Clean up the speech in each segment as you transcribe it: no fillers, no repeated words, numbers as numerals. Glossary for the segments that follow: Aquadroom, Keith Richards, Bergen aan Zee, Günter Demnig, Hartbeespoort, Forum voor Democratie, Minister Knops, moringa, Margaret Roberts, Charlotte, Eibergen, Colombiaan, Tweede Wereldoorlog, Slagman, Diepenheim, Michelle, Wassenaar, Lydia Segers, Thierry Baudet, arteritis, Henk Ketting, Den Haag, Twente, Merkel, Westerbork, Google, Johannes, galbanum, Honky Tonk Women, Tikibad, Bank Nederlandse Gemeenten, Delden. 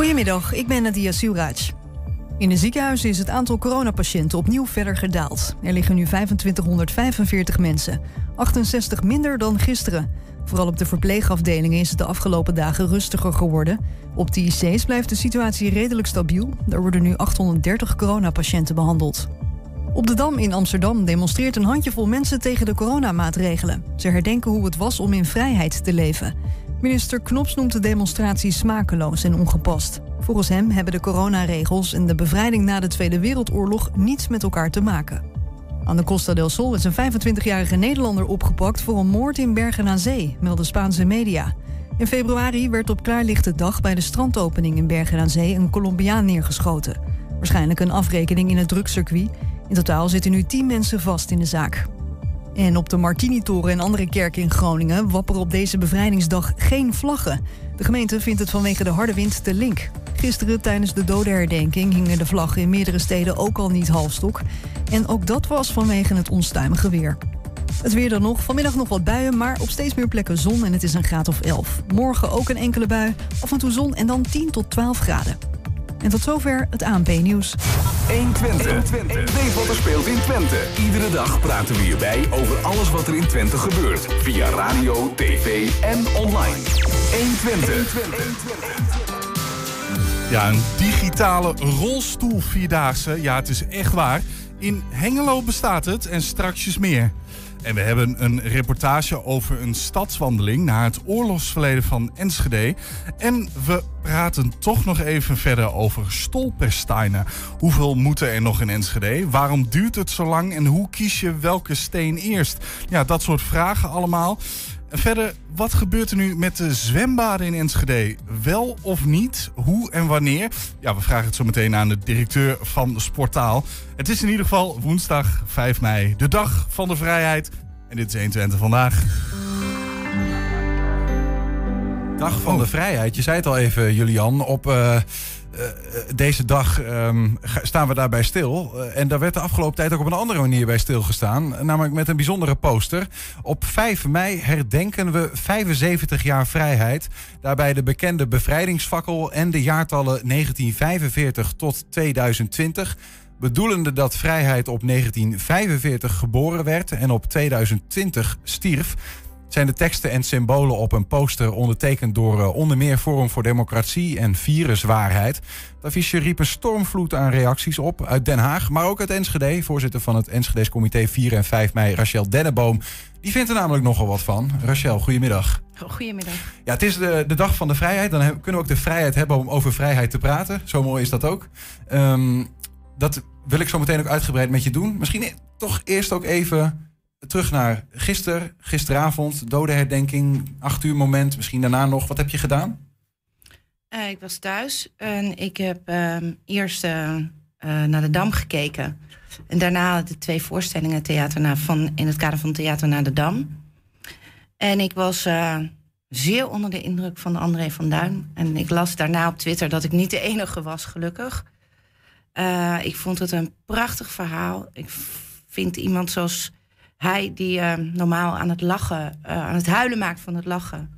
Goedemiddag, ik ben Nadia Şuraj. In de ziekenhuizen is het aantal coronapatiënten opnieuw verder gedaald. Er liggen nu 2545 mensen, 68 minder dan gisteren. Vooral op de verpleegafdelingen is het de afgelopen dagen rustiger geworden. Op de IC's blijft de situatie redelijk stabiel. Er worden nu 830 coronapatiënten behandeld. Op de Dam in Amsterdam demonstreert een handjevol mensen tegen de coronamaatregelen. Ze herdenken hoe het was om in vrijheid te leven. Minister Knops noemt de demonstratie smakeloos en ongepast. Volgens hem hebben de coronaregels en de bevrijding na de Tweede Wereldoorlog niets met elkaar te maken. Aan de Costa del Sol is een 25-jarige Nederlander opgepakt voor een moord in Bergen aan Zee, melden Spaanse media. In februari werd op klaarlichte dag bij de strandopening in Bergen aan Zee een Colombiaan neergeschoten. Waarschijnlijk een afrekening in het drugscircuit. In totaal zitten nu 10 mensen vast in de zaak. En op de Martinitoren en andere kerken in Groningen wapperen op deze bevrijdingsdag geen vlaggen. De gemeente vindt het vanwege de harde wind te link. Gisteren tijdens de dodenherdenking hingen de vlaggen in meerdere steden ook al niet halfstok. En ook dat was vanwege het onstuimige weer. Het weer dan nog, vanmiddag nog wat buien, maar op steeds meer plekken zon en het is een graad of 11. Morgen ook een enkele bui, af en toe zon en dan 10 tot 12 graden. En tot zover het ANP-nieuws. 1 Twente. Weet wat er speelt in Twente. Iedere dag praten we hierbij over alles wat er in Twente gebeurt. Via radio, tv en online. 1 Twente. Ja, een digitale rolstoel vierdaagse. Ja, het is echt waar. In Hengelo bestaat het en straks meer. En we hebben een reportage over een stadswandeling naar het oorlogsverleden van Enschede. En we praten toch nog even verder over stolpersteinen. Hoeveel moeten er nog in Enschede? Waarom duurt het zo lang en hoe kies je welke steen eerst? Ja, dat soort vragen allemaal. En verder, wat gebeurt er nu met de zwembaden in Enschede? Wel of niet? Hoe en wanneer? Ja, we vragen het zo meteen aan de directeur van Sportaal. Het is in ieder geval woensdag 5 mei, de dag van de vrijheid. En dit is 120 vandaag. Dag van de vrijheid. Je zei het al even, Julian, op... deze dag staan we daarbij stil. En daar werd de afgelopen tijd ook op een andere manier bij stilgestaan. Namelijk met een bijzondere poster. Op 5 mei herdenken we 75 jaar vrijheid. Daarbij de bekende bevrijdingsfakkel en de jaartallen 1945 tot 2020... bedoelende dat vrijheid op 1945 geboren werd en op 2020 stierf, zijn de teksten en symbolen op een poster ondertekend door onder meer Forum voor Democratie en Viruswaarheid. Het affiche riep een stormvloed aan reacties op uit Den Haag, maar ook uit Enschede. Voorzitter van het Enschede's Comité 4 en 5 mei, Rachel Denneboom, die vindt er namelijk nogal wat van. Rachel, goedemiddag. Goedemiddag. Ja, het is de dag van de vrijheid. Dan kunnen we ook de vrijheid hebben om over vrijheid te praten. Zo mooi is dat ook. Dat wil ik zo meteen ook uitgebreid met je doen. Misschien toch eerst ook even... terug naar gisteravond, dodenherdenking, 8 uur moment, misschien daarna nog. Wat heb je gedaan? Ik was thuis en ik heb eerst naar de Dam gekeken. En daarna de 2 voorstellingen in het kader van Theater naar de Dam. En ik was zeer onder de indruk van André van Duin. En ik las daarna op Twitter dat ik niet de enige was, gelukkig. Ik vond het een prachtig verhaal. Ik vind iemand zoals... hij die normaal aan het huilen maakt van het lachen.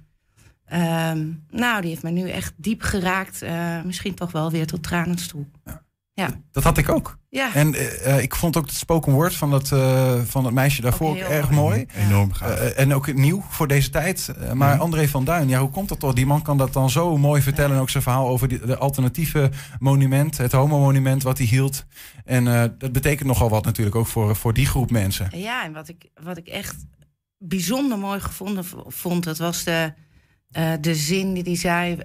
Die heeft mij nu echt diep geraakt. Misschien toch wel weer tot tranen toe. Ja. Ja. Dat had ik ook. Ja. En ik vond ook het spoken word van het meisje daarvoor ook erg mooi. Ja. Enorm gaaf. En ook nieuw voor deze tijd. Maar André van Duin, ja, hoe komt dat toch? Die man kan dat dan zo mooi vertellen. Ja. En ook zijn verhaal over de alternatieve monument, het homo-monument wat hij hield. En dat betekent nogal wat natuurlijk ook voor die groep mensen. Ja, en wat ik echt bijzonder mooi vond, dat was de zin die hij zei...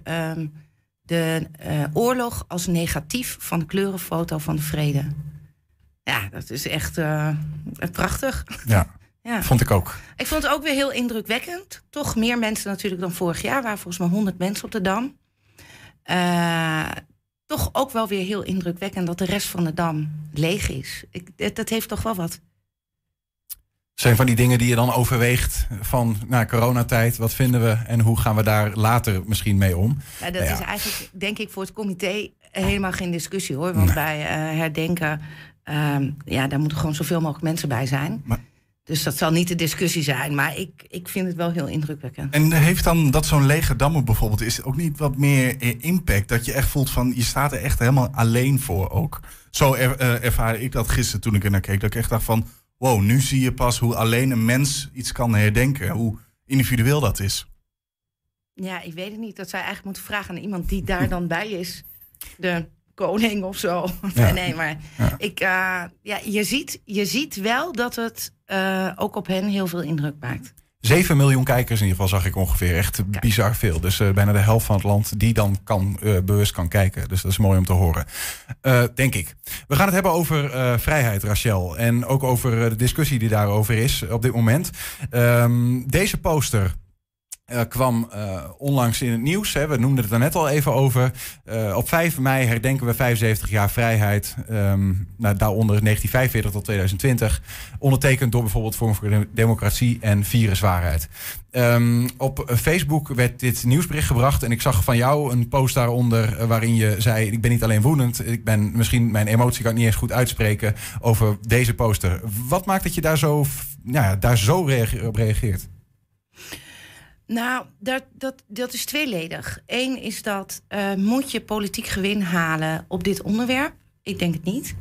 De oorlog als negatief van de kleurenfoto van de vrede. Ja, dat is echt prachtig. Ja, ja, vond ik ook. Ik vond het ook weer heel indrukwekkend. Toch meer mensen natuurlijk dan vorig jaar. Er waren volgens mij 100 mensen op de Dam. Toch ook wel weer heel indrukwekkend dat de rest van de Dam leeg is. Dat heeft toch wel wat. Zijn van die dingen die je dan overweegt van coronatijd, wat vinden we en hoe gaan we daar later misschien mee om? Ja, dat is eigenlijk, denk ik, voor het comité helemaal geen discussie hoor. Want bij herdenken, daar moeten gewoon zoveel mogelijk mensen bij zijn. Maar, Dus dat zal niet de discussie zijn, maar ik vind het wel heel indrukwekkend. En heeft dan dat zo'n lege dammen bijvoorbeeld, is ook niet wat meer impact? Dat je echt voelt van, je staat er echt helemaal alleen voor ook. Zo ervaarde ik dat gisteren toen ik er naar keek. Dat ik echt dacht van, wow, nu zie je pas hoe alleen een mens iets kan herdenken. Hoe individueel dat is. Ja, ik weet het niet. Dat zou je eigenlijk moeten vragen aan iemand die daar dan bij is. De koning of zo. Ja. Nee, maar ja. Je ziet wel dat het ook op hen heel veel indruk maakt. 7 miljoen kijkers in ieder geval zag ik ongeveer. Echt bizar veel. Dus bijna de helft van het land die dan bewust kan kijken. Dus dat is mooi om te horen. Denk ik. We gaan het hebben over vrijheid, Rachel. En ook over de discussie die daarover is op dit moment. Deze poster kwam onlangs in het nieuws. Hè. We noemden het er net al even over. Op 5 mei herdenken we 75 jaar vrijheid. Daaronder 1945 tot 2020. Ondertekend door bijvoorbeeld Forum voor Democratie en Viruswaarheid. Op Facebook werd dit nieuwsbericht gebracht. En ik zag van jou een post daaronder waarin je zei, ik ben niet alleen woedend. Mijn emotie kan ik niet eens goed uitspreken over deze poster. Wat maakt dat je daar zo op reageert? Nou, dat is tweeledig. Eén is dat, moet je politiek gewin halen op dit onderwerp? Ik denk het niet.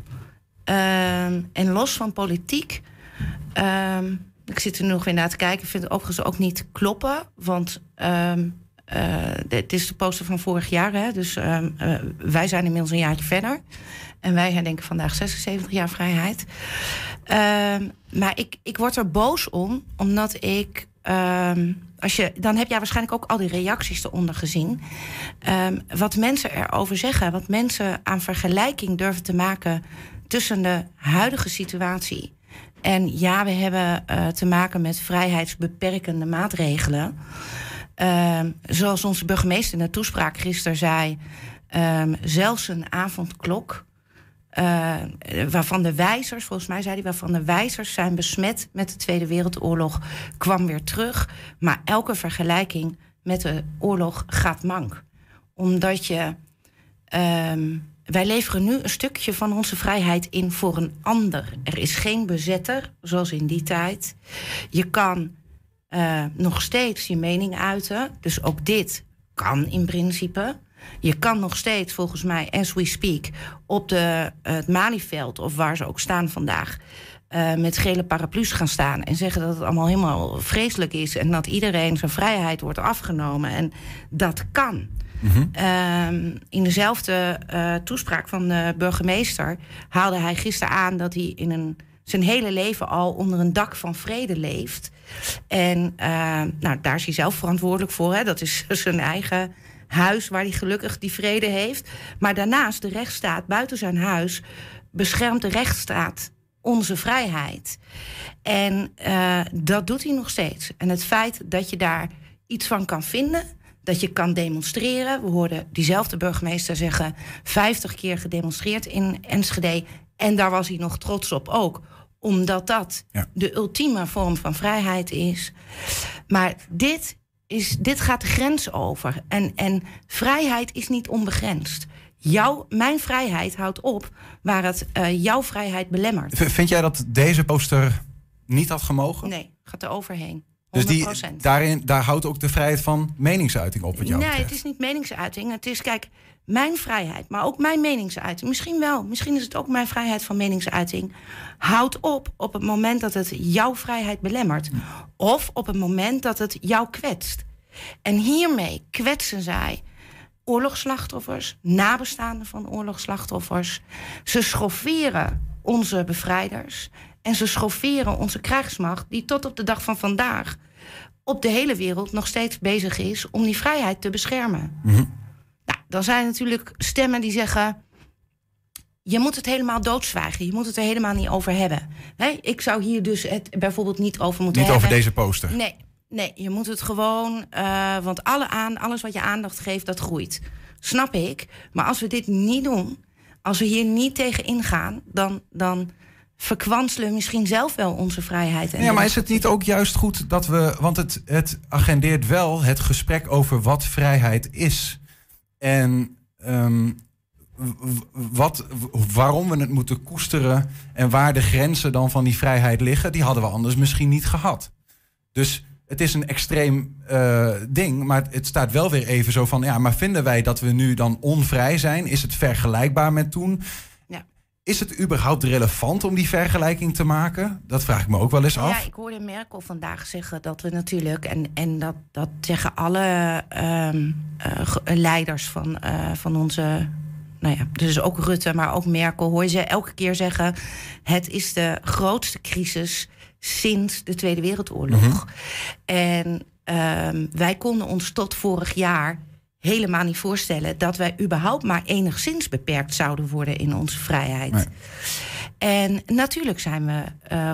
En los van politiek, ik zit er nog weer naar te kijken. Ik vind het overigens ook niet kloppen, want dit is de poster van vorig jaar. Hè? Dus wij zijn inmiddels een jaartje verder. En wij herdenken vandaag 76 jaar vrijheid. Maar ik word er boos om, omdat ik... dan heb jij waarschijnlijk ook al die reacties eronder gezien. Wat mensen erover zeggen, wat mensen aan vergelijking durven te maken tussen de huidige situatie. En ja, we hebben te maken met vrijheidsbeperkende maatregelen. Zoals onze burgemeester in de toespraak gisteren zei, zelfs een avondklok. Waarvan de wijzers, volgens mij zei hij, waarvan de wijzers zijn besmet met de Tweede Wereldoorlog, kwam weer terug. Maar elke vergelijking met de oorlog gaat mank. Omdat wij leveren nu een stukje van onze vrijheid in voor een ander. Er is geen bezetter, zoals in die tijd. Je kan nog steeds je mening uiten. Dus ook dit kan in principe. Je kan nog steeds, volgens mij, as we speak, op het Malieveld, of waar ze ook staan vandaag, met gele paraplu's gaan staan en zeggen dat het allemaal helemaal vreselijk is en dat iedereen zijn vrijheid wordt afgenomen. En dat kan. Mm-hmm. In dezelfde toespraak van de burgemeester haalde hij gisteren aan dat hij zijn hele leven al onder een dak van vrede leeft. En daar is hij zelf verantwoordelijk voor. Hè? Dat is zijn eigen huis waar hij gelukkig die vrede heeft. Maar daarnaast, de rechtsstaat buiten zijn huis beschermt de rechtsstaat onze vrijheid. En dat doet hij nog steeds. En het feit dat je daar iets van kan vinden, dat je kan demonstreren. We hoorden diezelfde burgemeester zeggen, 50 keer gedemonstreerd in Enschede. En daar was hij nog trots op ook. Omdat dat de ultieme vorm van vrijheid is. Maar dit gaat de grens over. En vrijheid is niet onbegrensd. Mijn vrijheid houdt op waar het jouw vrijheid belemmert. Vind jij dat deze poster niet had gemogen? Nee, gaat er overheen. 100%. Dus daar houdt ook de vrijheid van meningsuiting op? Wat jou betreft. Het is niet meningsuiting. Het is, kijk, mijn vrijheid, maar ook mijn meningsuiting. Misschien wel, misschien is het ook mijn vrijheid van meningsuiting. Houdt op het moment dat het jouw vrijheid belemmert. Of op het moment dat het jou kwetst. En hiermee kwetsen zij oorlogsslachtoffers, nabestaanden van oorlogsslachtoffers. Ze schofferen onze bevrijders. En ze schofferen onze krijgsmacht, die tot op de dag van vandaag op de hele wereld nog steeds bezig is om die vrijheid te beschermen. Mm-hmm. Dan zijn er natuurlijk stemmen die zeggen, je moet het helemaal doodzwijgen. Je moet het er helemaal niet over hebben. Nee, ik zou hier dus het bijvoorbeeld niet over moeten hebben. Niet over deze poster? Nee, je moet het gewoon... want alles wat je aandacht geeft, dat groeit. Snap ik. Maar als we dit niet doen, als we hier niet tegen ingaan, dan verkwanselen we misschien zelf wel onze vrijheid. En maar is het niet ook juist goed dat we... Want het agendeert wel het gesprek over wat vrijheid is. En waarom we het moeten koesteren en waar de grenzen dan van die vrijheid liggen, die hadden we anders misschien niet gehad. Dus het is een extreem ding, maar het staat wel weer even zo van, ja, maar vinden wij dat we nu dan onvrij zijn? Is het vergelijkbaar met toen? Ja. Is het überhaupt relevant om die vergelijking te maken? Dat vraag ik me ook wel eens af. Ja, ik hoorde Merkel vandaag zeggen dat we natuurlijk, en dat zeggen alle leiders van onze, nou ja, dus ook Rutte, maar ook Merkel, hoor je ze elke keer zeggen, het is de grootste crisis sinds de Tweede Wereldoorlog. Mm-hmm. En wij konden ons tot vorig jaar helemaal niet voorstellen dat wij überhaupt maar enigszins beperkt zouden worden in onze vrijheid. Nee. En natuurlijk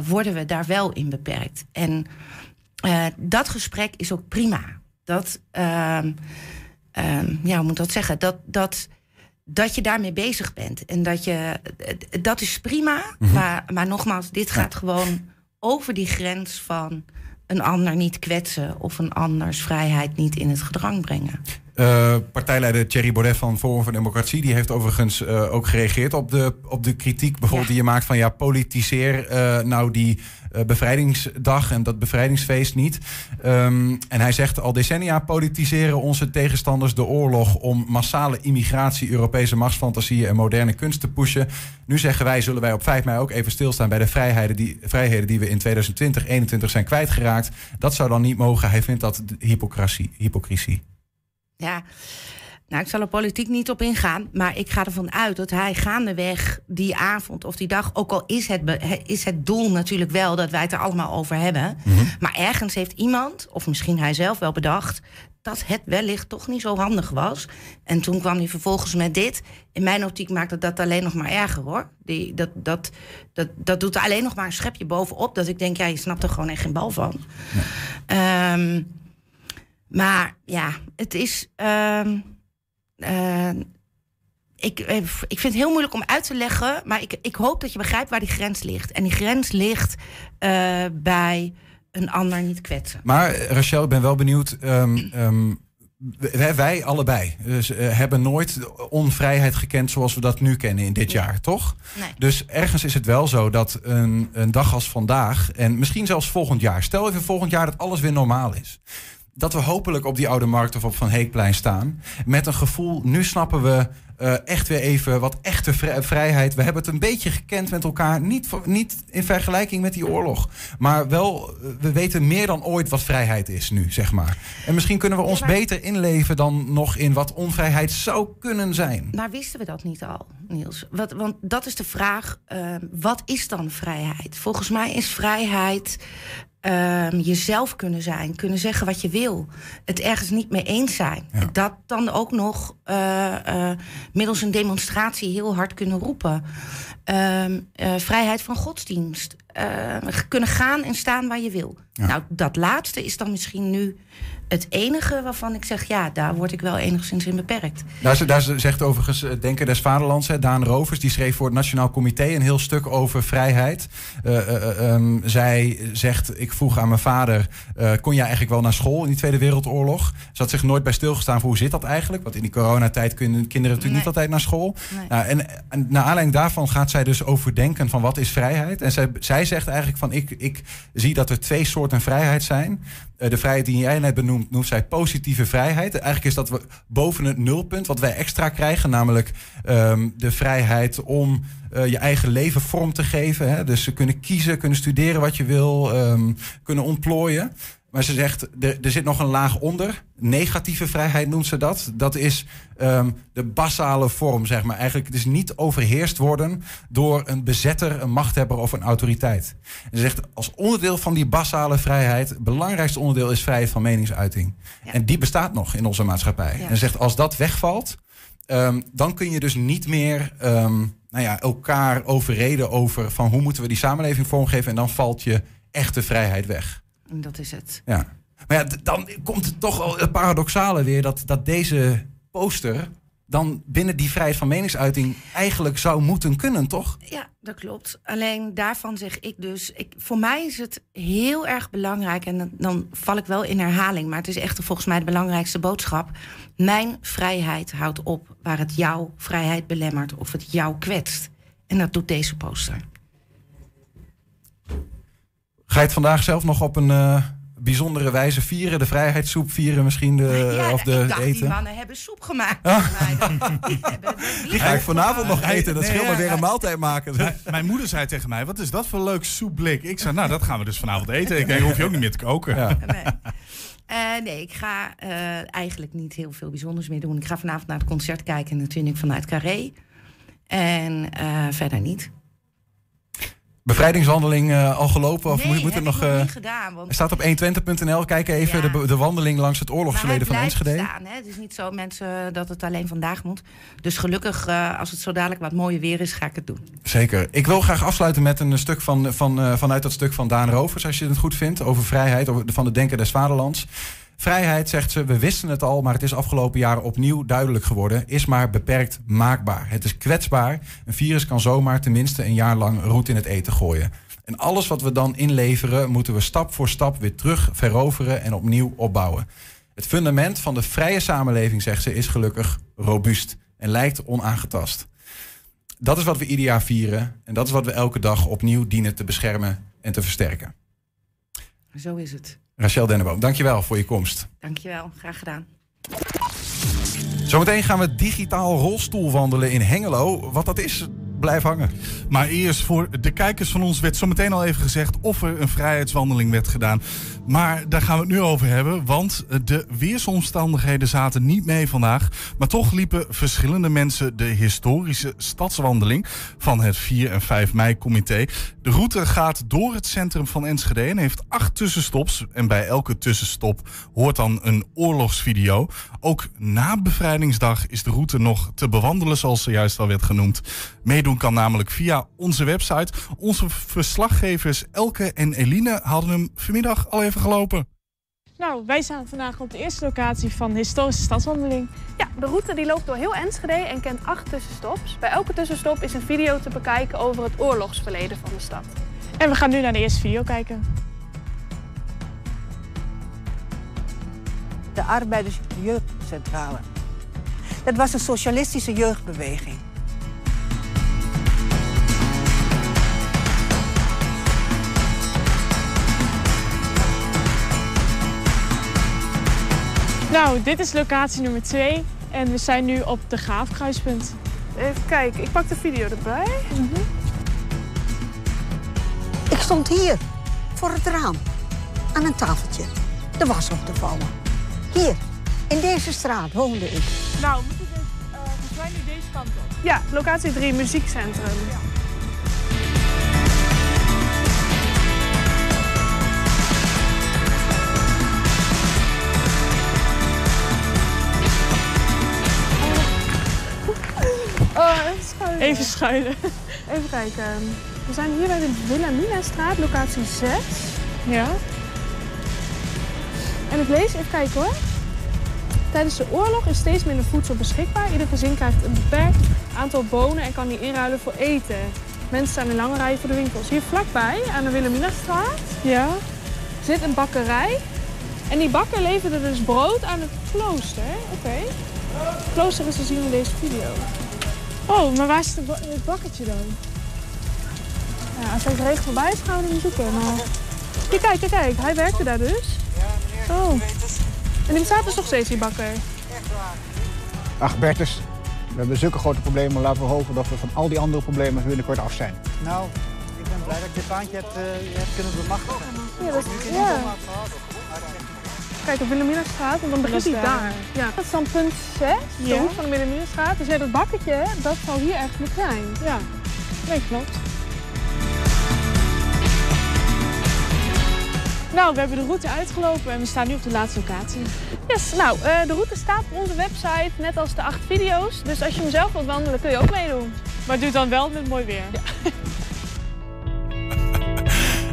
worden we daar wel in beperkt. En dat gesprek is ook prima. Dat, hoe moet dat zeggen? Dat je daarmee bezig bent. En dat is prima. Mm-hmm. Maar nogmaals, dit gaat gewoon over die grens van een ander niet kwetsen of een anders vrijheid niet in het gedrang brengen. Partijleider Thierry Baudet van Forum voor Democratie, die heeft overigens ook gereageerd op de kritiek bijvoorbeeld die je maakt van, ja, politiseer die bevrijdingsdag en dat bevrijdingsfeest niet. En hij zegt al decennia politiseren onze tegenstanders de oorlog om massale immigratie, Europese machtsfantasieën en moderne kunst te pushen. Nu zeggen wij, zullen wij op 5 mei ook even stilstaan bij de vrijheden die we in 2020-21 zijn kwijtgeraakt. Dat zou dan niet mogen. Hij vindt dat hypocrisie. Ja, nou, ik zal er politiek niet op ingaan, maar ik ga ervan uit dat hij gaandeweg die avond of die dag, ook al is het doel natuurlijk wel dat wij het er allemaal over hebben, mm-hmm, maar ergens heeft iemand, of misschien hij zelf wel bedacht, dat het wellicht toch niet zo handig was. En toen kwam hij vervolgens met dit. In mijn optiek maakt dat alleen nog maar erger, hoor. Dat doet er alleen nog maar een schepje bovenop, dat ik denk, ja, je snapt er gewoon echt geen bal van. Ja. Maar ja, het is. Ik vind het heel moeilijk om uit te leggen, maar ik hoop dat je begrijpt waar die grens ligt. En die grens ligt bij een ander niet kwetsen. Maar Rachel, ik ben wel benieuwd. Wij allebei dus, hebben nooit onvrijheid gekend zoals we dat nu kennen in dit jaar, toch? Nee. Dus ergens is het wel zo dat een dag als vandaag, en misschien zelfs volgend jaar, stel even volgend jaar dat alles weer normaal is, dat we hopelijk op die Oude Markt of op Van Heekplein staan met een gevoel, nu snappen we echt weer even wat echte vrijheid. We hebben het een beetje gekend met elkaar. Niet in vergelijking met die oorlog. Maar wel, we weten meer dan ooit wat vrijheid is nu, zeg maar. En misschien kunnen we ons beter inleven dan nog in wat onvrijheid zou kunnen zijn. Maar wisten we dat niet al, Niels? Want dat is de vraag, wat is dan vrijheid? Volgens mij is vrijheid jezelf kunnen zijn, kunnen zeggen wat je wil, het ergens niet mee eens zijn. Ja. Dat dan ook nog middels een demonstratie heel hard kunnen roepen. Vrijheid van godsdienst. Kunnen gaan en staan waar je wil. Ja. Nou, dat laatste is dan misschien nu het enige waarvan ik zeg, ja, daar word ik wel enigszins in beperkt. Daar zegt overigens Denker des Vaderlands, Daan Roovers, die schreef voor het Nationaal Comité een heel stuk over vrijheid. Zij zegt, ik vroeg aan mijn vader, kon jij eigenlijk wel naar school in die Tweede Wereldoorlog? Ze had zich nooit bij stilgestaan voor hoe zit dat eigenlijk? Want in die coronatijd kunnen kinderen natuurlijk niet altijd naar school. Nee. Nou, en naar aanleiding daarvan gaat zij dus overdenken van wat is vrijheid? En zij zegt eigenlijk van, ik zie dat er 2 soorten vrijheid zijn. De vrijheid die jij net benoemt, noemt zij positieve vrijheid. Eigenlijk is dat we boven het nulpunt wat wij extra krijgen, namelijk de vrijheid om je eigen leven vorm te geven. Hè? Dus ze kunnen kiezen, kunnen studeren wat je wil, kunnen ontplooien. Maar ze zegt, er zit nog een laag onder. Negatieve vrijheid noemt ze dat. Dat is de basale vorm, zeg maar. Eigenlijk dus niet overheerst worden door een bezetter, een machthebber of een autoriteit. En ze zegt, als onderdeel van die basale vrijheid, het belangrijkste onderdeel is vrijheid van meningsuiting. Ja. En die bestaat nog in onze maatschappij. Ja. En ze zegt, als dat wegvalt, dan kun je dus niet meer elkaar overreden over van hoe moeten we die samenleving vormgeven. En dan valt je echte vrijheid weg. Dat is het. Ja. Maar ja, dan komt het toch al het paradoxale weer dat deze poster dan binnen die vrijheid van meningsuiting eigenlijk zou moeten kunnen, toch? Ja, dat klopt. Alleen daarvan zeg ik dus... voor mij is het heel erg belangrijk... en dan val ik wel in herhaling... maar het is echt volgens mij de belangrijkste boodschap. Mijn vrijheid houdt op waar het jouw vrijheid belemmert... of het jou kwetst. En dat doet deze poster. Ga je het vandaag zelf nog op een... bijzondere wijze vieren, de vrijheidssoep vieren misschien, eten. Die mannen hebben soep gemaakt. Oh. Die ga ik vanavond nog eten. Dat scheelt maar weer een maaltijd maken. Mijn moeder zei tegen mij, wat is dat voor leuk soepblik? Ik zei, nou, dat gaan we dus vanavond eten. Ik denk, hoef je ook niet meer te koken. Ja. Ik ga eigenlijk niet heel veel bijzonders meer doen. Ik ga vanavond naar het concert kijken en dat vind ik vanuit Carré. En verder niet. Bevrijdingswandeling al gelopen? Of moet er nog niet gedaan. Want... staat op 120.nl. Kijk even de wandeling langs het oorlogsverleden van Enschede. Staan, hè? Het is niet zo, mensen, dat het alleen vandaag moet. Dus gelukkig, als het zo dadelijk wat mooier weer is, ga ik het doen. Zeker. Ik wil graag afsluiten met een stuk vanuit dat stuk van Daan Roovers, als je het goed vindt, over vrijheid, van de Denker des Vaderlands. Vrijheid, zegt ze, we wisten het al, maar het is afgelopen jaren opnieuw duidelijk geworden, is maar beperkt maakbaar. Het is kwetsbaar. Een virus kan zomaar tenminste een jaar lang roet in het eten gooien. En alles wat we dan inleveren, moeten we stap voor stap weer terug veroveren en opnieuw opbouwen. Het fundament van de vrije samenleving, zegt ze, is gelukkig robuust en lijkt onaangetast. Dat is wat we ieder jaar vieren en dat is wat we elke dag opnieuw dienen te beschermen en te versterken. Zo is het. Rachel Denneboom, dankjewel voor je komst. Dankjewel, graag gedaan. Zometeen gaan we digitaal rolstoelwandelen in Hengelo. Wat dat is, blijf hangen. Maar eerst, voor de kijkers van ons werd zometeen al even gezegd of er een vrijheidswandeling werd gedaan. Maar daar gaan we het nu over hebben, want de weersomstandigheden zaten niet mee vandaag. Maar toch liepen verschillende mensen de historische stadswandeling van het 4 en 5 mei-comité. De route gaat door het centrum van Enschede en heeft 8 tussenstops. En bij elke tussenstop hoort dan een oorlogsvideo. Ook na bevrijdingsdag is de route nog te bewandelen, zoals zojuist al werd genoemd. Meedoen kan namelijk via onze website. Onze verslaggevers Elke en Eline hadden hem vanmiddag al even gelopen. Nou, wij staan vandaag op de eerste locatie van de historische stadswandeling. Ja, de route die loopt door heel Enschede en kent 8 tussenstops. Bij elke tussenstop is een video te bekijken over het oorlogsverleden van de stad. En we gaan nu naar de eerste video kijken. De Arbeidersjeugdcentrale. Dat was een socialistische jeugdbeweging. Nou, dit is locatie nummer 2 en we zijn nu op de Graafkruispunt. Even kijken, ik pak de video erbij. Mm-hmm. Ik stond hier, voor het raam, aan een tafeltje. Er was op te vallen. Hier, in deze straat woonde ik. Nou, we zijn nu deze kant op. Ja, locatie 3, muziekcentrum. Ja. Even schuilen. Even kijken. We zijn hier bij de Wilhelminastraat, locatie 6. Ja. En ik lees, even kijken hoor. Tijdens de oorlog is steeds minder voedsel beschikbaar. Ieder gezin krijgt een beperkt aantal bonen en kan die inruilen voor eten. Mensen staan in lange rijen voor de winkels. Hier vlakbij, aan de Wilhelminastraat, ja, zit een bakkerij. En die bakker leverde dus brood aan het klooster. Oké. Het klooster is te zien in deze video. Oh, maar waar is het bakketje dan? Ja, als hij het regen voorbij is, gaan we hem zoeken. Maar... Kijk, hij werkte daar dus. Oh. En die staat dus nog steeds, die bakker. Ach, Bertus, we hebben zulke grote problemen. Laten we hopen dat we van al die andere problemen binnenkort af zijn. Nou, ik ben blij dat ik dit baantje heb kunnen bemachtigen. Ja, dat is... Ja. Kijk, op Wilhelminastraat, want dan begint hij daar. Ja. Dat is dan punt 6, de hoek van de Wilhelminastraat. Dus ja, dat bakketje, dat zou hier eigenlijk zijn. Ja, nee, klopt. Nou, we hebben de route uitgelopen en we staan nu op de laatste locatie. Yes, nou, de route staat op onze website, net als de 8 video's. Dus als je hem zelf wilt wandelen, kun je ook meedoen. Maar doe het dan wel met mooi weer.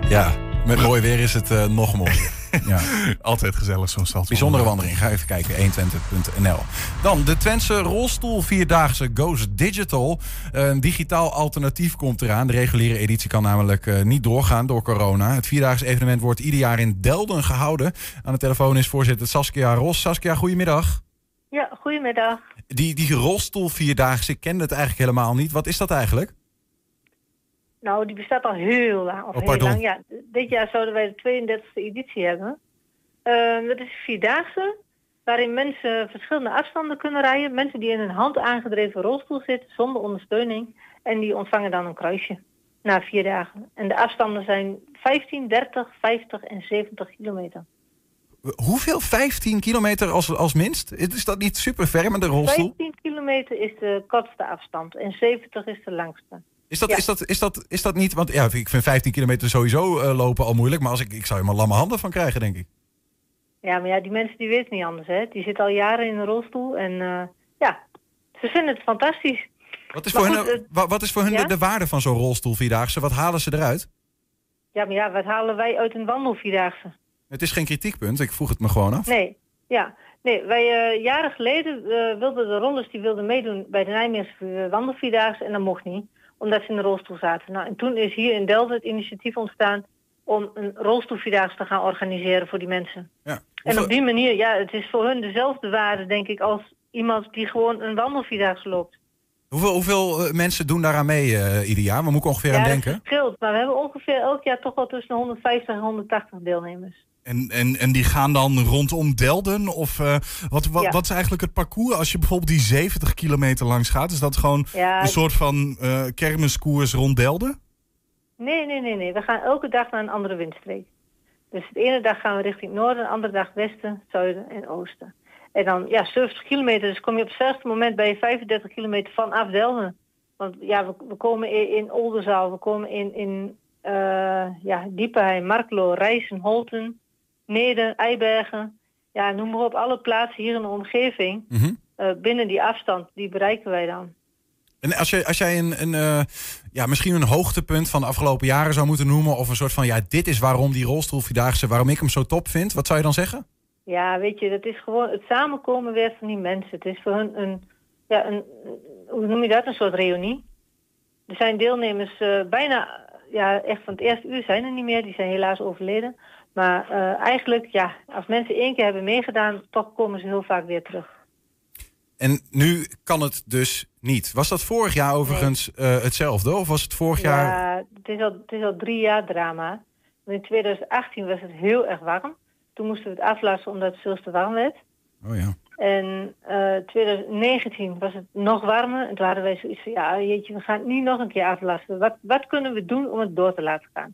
Ja, met mooi weer is het nog mooier. Ja. Altijd gezellig zo'n stad. Bijzondere wandering. Ga even kijken. 120.nl. Dan de Twentse rolstoel vierdaagse goes digital. Een digitaal alternatief komt eraan. De reguliere editie kan namelijk niet doorgaan door corona. Het vierdaagse evenement wordt ieder jaar in Delden gehouden. Aan de telefoon is voorzitter Saskia Ros. Saskia, goedemiddag. Ja, goedemiddag. Die rolstoel vierdaagse, ik kende het eigenlijk helemaal niet. Wat is dat eigenlijk? Nou, die bestaat al heel lang. Heel lang. Ja, dit jaar zouden wij de 32e editie hebben. Dat is een vierdaagse, waarin mensen verschillende afstanden kunnen rijden. Mensen die in een hand aangedreven rolstoel zitten, zonder ondersteuning. En die ontvangen dan een kruisje na 4 dagen. En de afstanden zijn 15, 30, 50 en 70 kilometer. Hoeveel? 15 kilometer als minst? Is dat niet super ver met de rolstoel? 15 kilometer is de kortste afstand en 70 is de langste. Is dat niet? Want ja, ik vind 15 kilometer sowieso lopen al moeilijk. Maar ik zou helemaal lamme handen van krijgen, denk ik. Ja, maar ja, die mensen die weten niet anders, hè. Die zitten al jaren in een rolstoel en ze vinden het fantastisch. Wat is voor hun de waarde van zo'n rolstoel vierdaagse? Wat halen ze eruit? Ja, maar ja, wat halen wij uit een wandel vierdaagse? Het is geen kritiekpunt, ik vroeg het me gewoon af. Nee, wij jaren geleden wilden de ronders die wilden meedoen bij de Nijmeegse wandelvierdaagse en dat mocht niet, omdat ze in de rolstoel zaten. Nou, en toen is hier in Delden het initiatief ontstaan om een rolstoelvierdaagse te gaan organiseren voor die mensen. Ja. En op die manier, ja, het is voor hun dezelfde waarde, denk ik, als iemand die gewoon een wandelvierdaagse loopt. Hoeveel mensen doen daaraan mee ieder jaar? We moeten ongeveer aan denken. Het scheelt, maar we hebben ongeveer elk jaar toch wel tussen 150 en 180 deelnemers. En die gaan dan rondom Delden? Of wat is eigenlijk het parcours? Als je bijvoorbeeld die 70 kilometer langs gaat, is dat gewoon een soort van kermiskoers rond Delden? Nee. We gaan elke dag naar een andere windstreek. Dus de ene dag gaan we richting noorden, de andere dag westen, zuiden en oosten. En dan, 70 kilometer, dus kom je op hetzelfde moment bij 35 kilometer vanaf Delden. Want ja, we komen in Oldenzaal, we komen in Diepenheim, Marklo, Rijssen, Holten, Neder, Eibergen. Ja, noem maar op, alle plaatsen hier in de omgeving. Mm-hmm. Binnen die afstand, die bereiken wij dan. En als jij misschien een hoogtepunt van de afgelopen jaren zou moeten noemen, of een soort van, dit is waarom die rolstoelvierdaagse, waarom ik hem zo top vind, wat zou je dan zeggen? Ja, weet je, dat is gewoon het samenkomen weer van die mensen. Het is voor hun een hoe noem je dat, een soort reunie. Er zijn deelnemers bijna, echt van het eerste uur zijn er niet meer. Die zijn helaas overleden. Maar eigenlijk, als mensen 1 keer hebben meegedaan, toch komen ze heel vaak weer terug. En nu kan het dus niet. Was dat vorig jaar overigens hetzelfde? Of was het vorig jaar? Ja, het is al 3 jaar drama. In 2018 was het heel erg warm. Toen moesten we het aflassen omdat het veel te warm werd. Oh ja. En 2019 was het nog warmer. En toen hadden wij zoiets van, we gaan het niet nog een keer aflassen. Wat kunnen we doen om het door te laten gaan?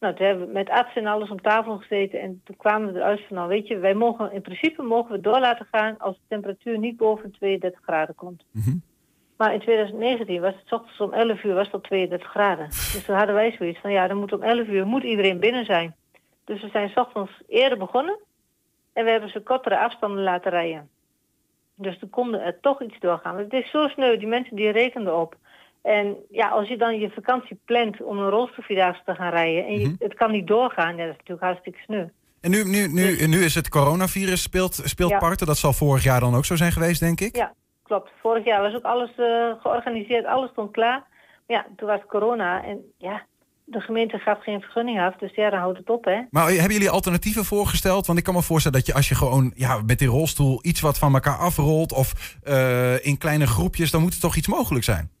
Nou, toen hebben we met artsen en alles om tafel gezeten. En toen kwamen we eruit van, wij mogen in principe we door laten gaan als de temperatuur niet boven 32 graden komt. Mm-hmm. Maar in 2019 was het 's ochtends om 11 uur was dat 32 graden. Dus toen hadden wij zoiets van, dan moet om 11 uur moet iedereen binnen zijn. Dus we zijn 's ochtends eerder begonnen en we hebben ze kortere afstanden laten rijden. Dus toen konden er toch iets doorgaan. Het is zo sneu, die mensen die rekenden op. En als je dan je vakantie plant om een rolstoelvierdaagse te gaan rijden en het kan niet doorgaan, dat is natuurlijk hartstikke sneu. En nu is het coronavirus speelt parten. Dat zal vorig jaar dan ook zo zijn geweest, denk ik? Ja, klopt. Vorig jaar was ook alles georganiseerd, alles stond klaar. Maar toen was corona en de gemeente gaf geen vergunning af, dus dan houdt het op, hè. Maar hebben jullie alternatieven voorgesteld? Want ik kan me voorstellen dat je als je gewoon met die rolstoel iets wat van elkaar afrolt of in kleine groepjes, dan moet er toch iets mogelijk zijn?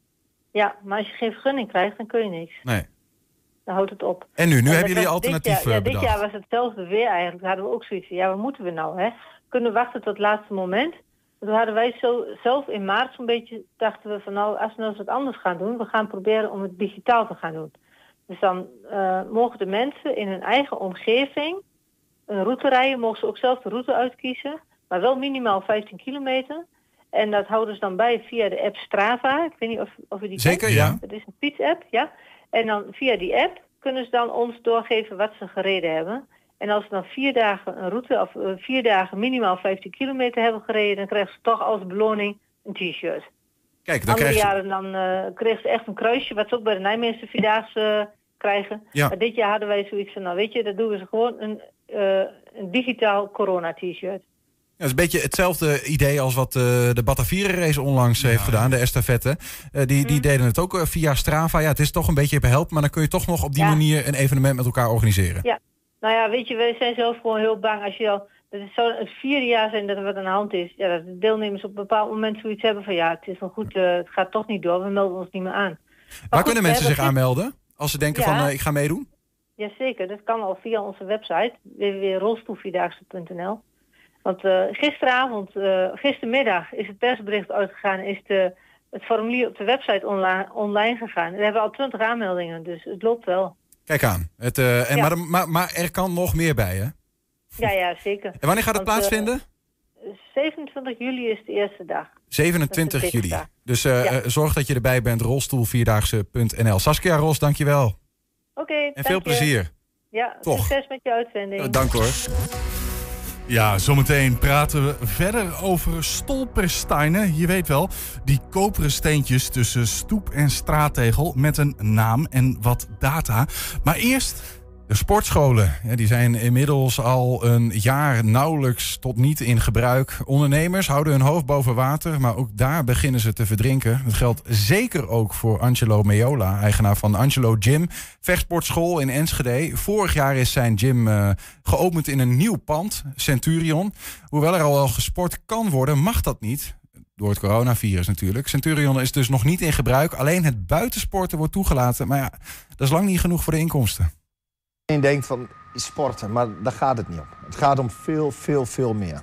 Ja, maar als je geen vergunning krijgt, dan kun je niks. Nee. Dan houdt het op. En nu hebben jullie alternatieven bedacht? Dit jaar was hetzelfde weer eigenlijk. Toen hadden we ook zoiets van, wat moeten we nou, hè? Kunnen we wachten tot het laatste moment? Toen hadden wij zelf in maart zo'n beetje, dachten we van als we nou eens wat anders gaan doen, we gaan proberen om het digitaal te gaan doen. Dus dan mogen de mensen in hun eigen omgeving een route rijden. Mogen ze ook zelf de route uitkiezen. Maar wel minimaal 15 kilometer. En dat houden ze dan bij via de app Strava. Ik weet niet of u die kent. Zeker, ja. Het is een fietsapp, ja. En dan via die app kunnen ze dan ons doorgeven wat ze gereden hebben. En als ze dan 4 dagen een route, of 4 dagen minimaal 15 kilometer hebben gereden, dan krijgen ze toch als beloning een t-shirt. Kijk, dan andere jaren dan kreeg ze echt een kruisje, wat ze ook bij de Nijmeegse vierdaagse krijgen. Ja. Maar dit jaar hadden wij zoiets van, dat doen we ze gewoon een een digitaal corona-t-shirt. Dat is een beetje hetzelfde idee als wat de Batavierenrace onlangs heeft gedaan, de estafette. Die deden het ook via Strava. Ja, het is toch een beetje behelp, maar dan kun je toch nog op die manier een evenement met elkaar organiseren. Ja, nou ja, weet je, we zijn zelf gewoon heel bang als je al... Het is zo het vierde jaar zijn dat er wat aan de hand is. Ja, dat de deelnemers op een bepaald moment zoiets hebben van... ja, het is wel goed, het gaat toch niet door, we melden ons niet meer aan. Maar waar goed, kunnen mensen zich aanmelden als ze denken van ik ga meedoen? Jazeker, dat kan al via onze website www.rolstoelvierdaagse.nl. Want gistermiddag is het persbericht uitgegaan... is het formulier op de website online gegaan. We hebben al 20 aanmeldingen, dus het loopt wel. Kijk aan. Maar er kan nog meer bij, hè? Ja, zeker. En wanneer gaat het plaatsvinden? 27 juli is de eerste dag. 27 juli. Dag. Dus zorg dat je erbij bent. Rolstoelvierdaagse.nl. Saskia Ros, dankjewel. Oké, en veel plezier. Ja, succes met je uitzending. Dank hoor. Ja, zometeen praten we verder over stolpersteinen. Je weet wel, die koperen steentjes tussen stoep en straattegel... met een naam en wat data. Maar eerst... de sportscholen, die zijn inmiddels al een jaar nauwelijks tot niet in gebruik. Ondernemers houden hun hoofd boven water, maar ook daar beginnen ze te verdrinken. Dat geldt zeker ook voor Angelo Meola, eigenaar van Angelo Gym, vechtsportschool in Enschede. Vorig jaar is zijn gym geopend in een nieuw pand, Centurion. Hoewel er al wel gesport kan worden, mag dat niet. Door het coronavirus natuurlijk. Centurion is dus nog niet in gebruik. Alleen het buitensporten wordt toegelaten. Maar ja, dat is lang niet genoeg voor de inkomsten. Iedereen denkt van sporten, maar daar gaat het niet om. Het gaat om veel, veel, veel meer.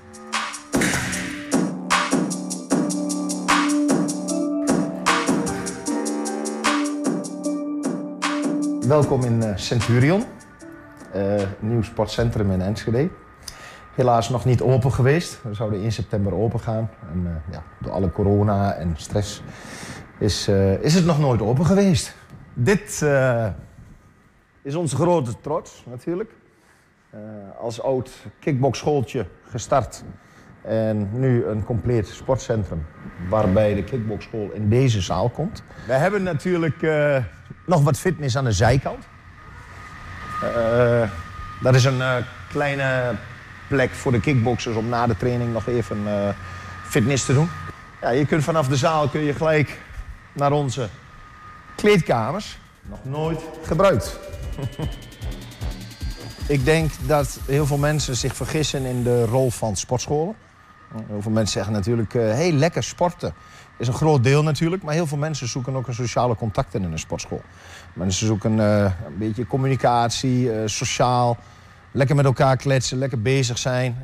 Welkom in Centurion, nieuw sportcentrum in Enschede. Helaas nog niet open geweest. We zouden 1 september open gaan. En, door alle corona en stress is het nog nooit open geweest. Dit... is onze grote trots natuurlijk. Als oud kickboxschooltje gestart en nu een compleet sportcentrum waarbij de kickboxschool in deze zaal komt. We hebben natuurlijk nog wat fitness aan de zijkant. Dat is een kleine plek voor de kickboxers om na de training nog even fitness te doen. Ja, je kunt vanaf de zaal gelijk naar onze kleedkamers. Nog nooit gebruikt. Ik denk dat heel veel mensen zich vergissen in de rol van sportscholen. Heel veel mensen zeggen natuurlijk, hey, lekker sporten. Is een groot deel natuurlijk, maar heel veel mensen zoeken ook een sociale contacten in een sportschool. Mensen zoeken een beetje communicatie, sociaal, lekker met elkaar kletsen, lekker bezig zijn.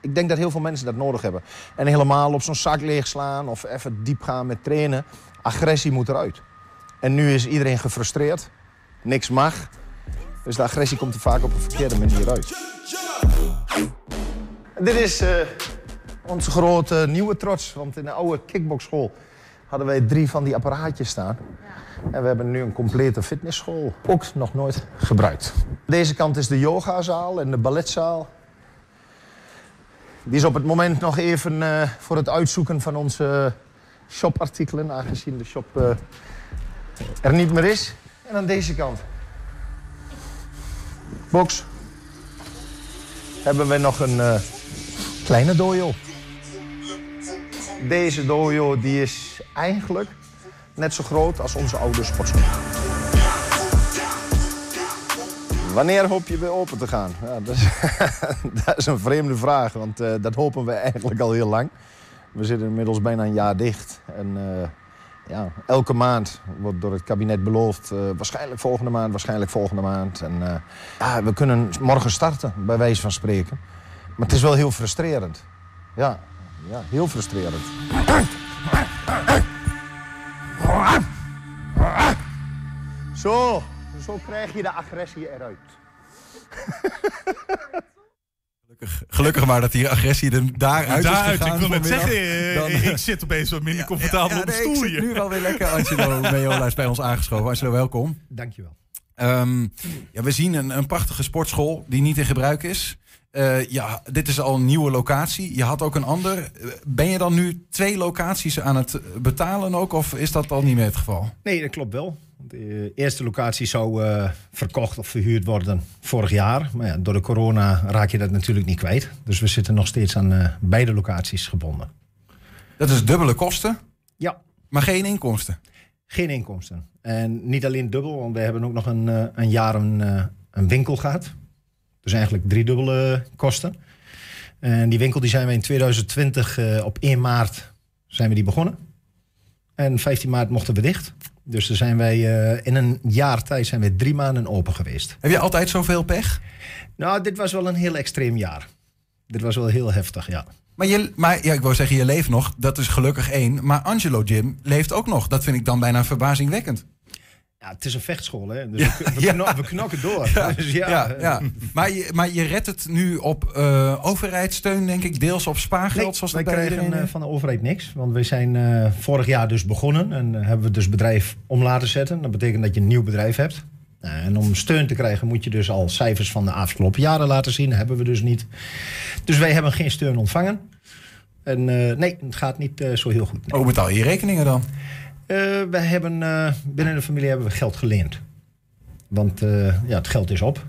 Ik denk dat heel veel mensen dat nodig hebben. En helemaal op zo'n zak leegslaan of even diep gaan met trainen. Agressie moet eruit. En nu is iedereen gefrustreerd. Niks mag. Dus de agressie komt er vaak op een verkeerde manier uit. En dit is onze grote nieuwe trots. Want in de oude kickboxschool hadden wij 3 van die apparaatjes staan. Ja. En we hebben nu een complete fitnessschool. Ook nog nooit gebruikt. Deze kant is de yogazaal en de balletzaal. Die is op het moment nog even voor het uitzoeken van onze shopartikelen. Aangezien de shop er niet meer is. En aan deze kant. Box. Hebben we nog een kleine dojo. Deze dojo die is eigenlijk net zo groot als onze oude sportschool. Wanneer hoop je weer open te gaan? Ja, dat is een vreemde vraag, want dat hopen we eigenlijk al heel lang. We zitten inmiddels bijna een jaar dicht. En, ja, elke maand wordt door het kabinet beloofd, waarschijnlijk volgende maand, En, we kunnen morgen starten, bij wijze van spreken. Maar het is wel heel frustrerend. Ja, heel frustrerend. Zo krijg je de agressie eruit. Gelukkig maar dat die agressie er daaruit is gegaan. Ik wil net zeggen, ik zit opeens wat minder comfortabel op de stoel hier. Ik zit nu wel weer lekker. Angelo Meola is bij ons aangeschoven. Angelo, welkom. Dankjewel. We zien een prachtige sportschool die niet in gebruik is. Dit is al een nieuwe locatie. Je had ook een ander. Ben je dan nu 2 locaties aan het betalen ook? Of is dat al niet meer het geval? Nee, dat klopt wel. De eerste locatie zou verkocht of verhuurd worden vorig jaar. Maar ja, door de corona raak je dat natuurlijk niet kwijt. Dus we zitten nog steeds aan beide locaties gebonden. Dat is dubbele kosten? Ja. Maar geen inkomsten? Geen inkomsten. En niet alleen dubbel, want we hebben ook nog een jaar een winkel gehad. Dus eigenlijk driedubbele kosten. En die winkel die zijn we in 2020 op 1 maart zijn we die begonnen. En 15 maart mochten we dicht. Dus dan zijn wij in een jaar tijd zijn we 3 maanden open geweest. Heb je altijd zoveel pech? Nou, dit was wel een heel extreem jaar. Dit was wel heel heftig, ja. Maar ja, ik wou zeggen, je leeft nog. Dat is gelukkig 1. Maar Angelo Gym leeft ook nog. Dat vind ik dan bijna verbazingwekkend. Ja, het is een vechtschool, hè? Dus ja, we knokken door. Ja, dus ja. Maar je redt het nu op overheidssteun, denk ik. Deels op spaargeld, nee, zoals dat bij iedereen. Wij krijgen van de overheid niks. Want we zijn vorig jaar dus begonnen. En hebben we dus bedrijf om laten zetten. Dat betekent dat je een nieuw bedrijf hebt. En om steun te krijgen moet je dus al cijfers van de afgelopen jaren laten zien. Dat hebben we dus niet. Dus wij hebben geen steun ontvangen. En nee, het gaat niet zo heel goed. Nee. Hoe betaal je rekeningen dan? We hebben binnen de familie hebben we geld geleend. Want ja, het geld is op.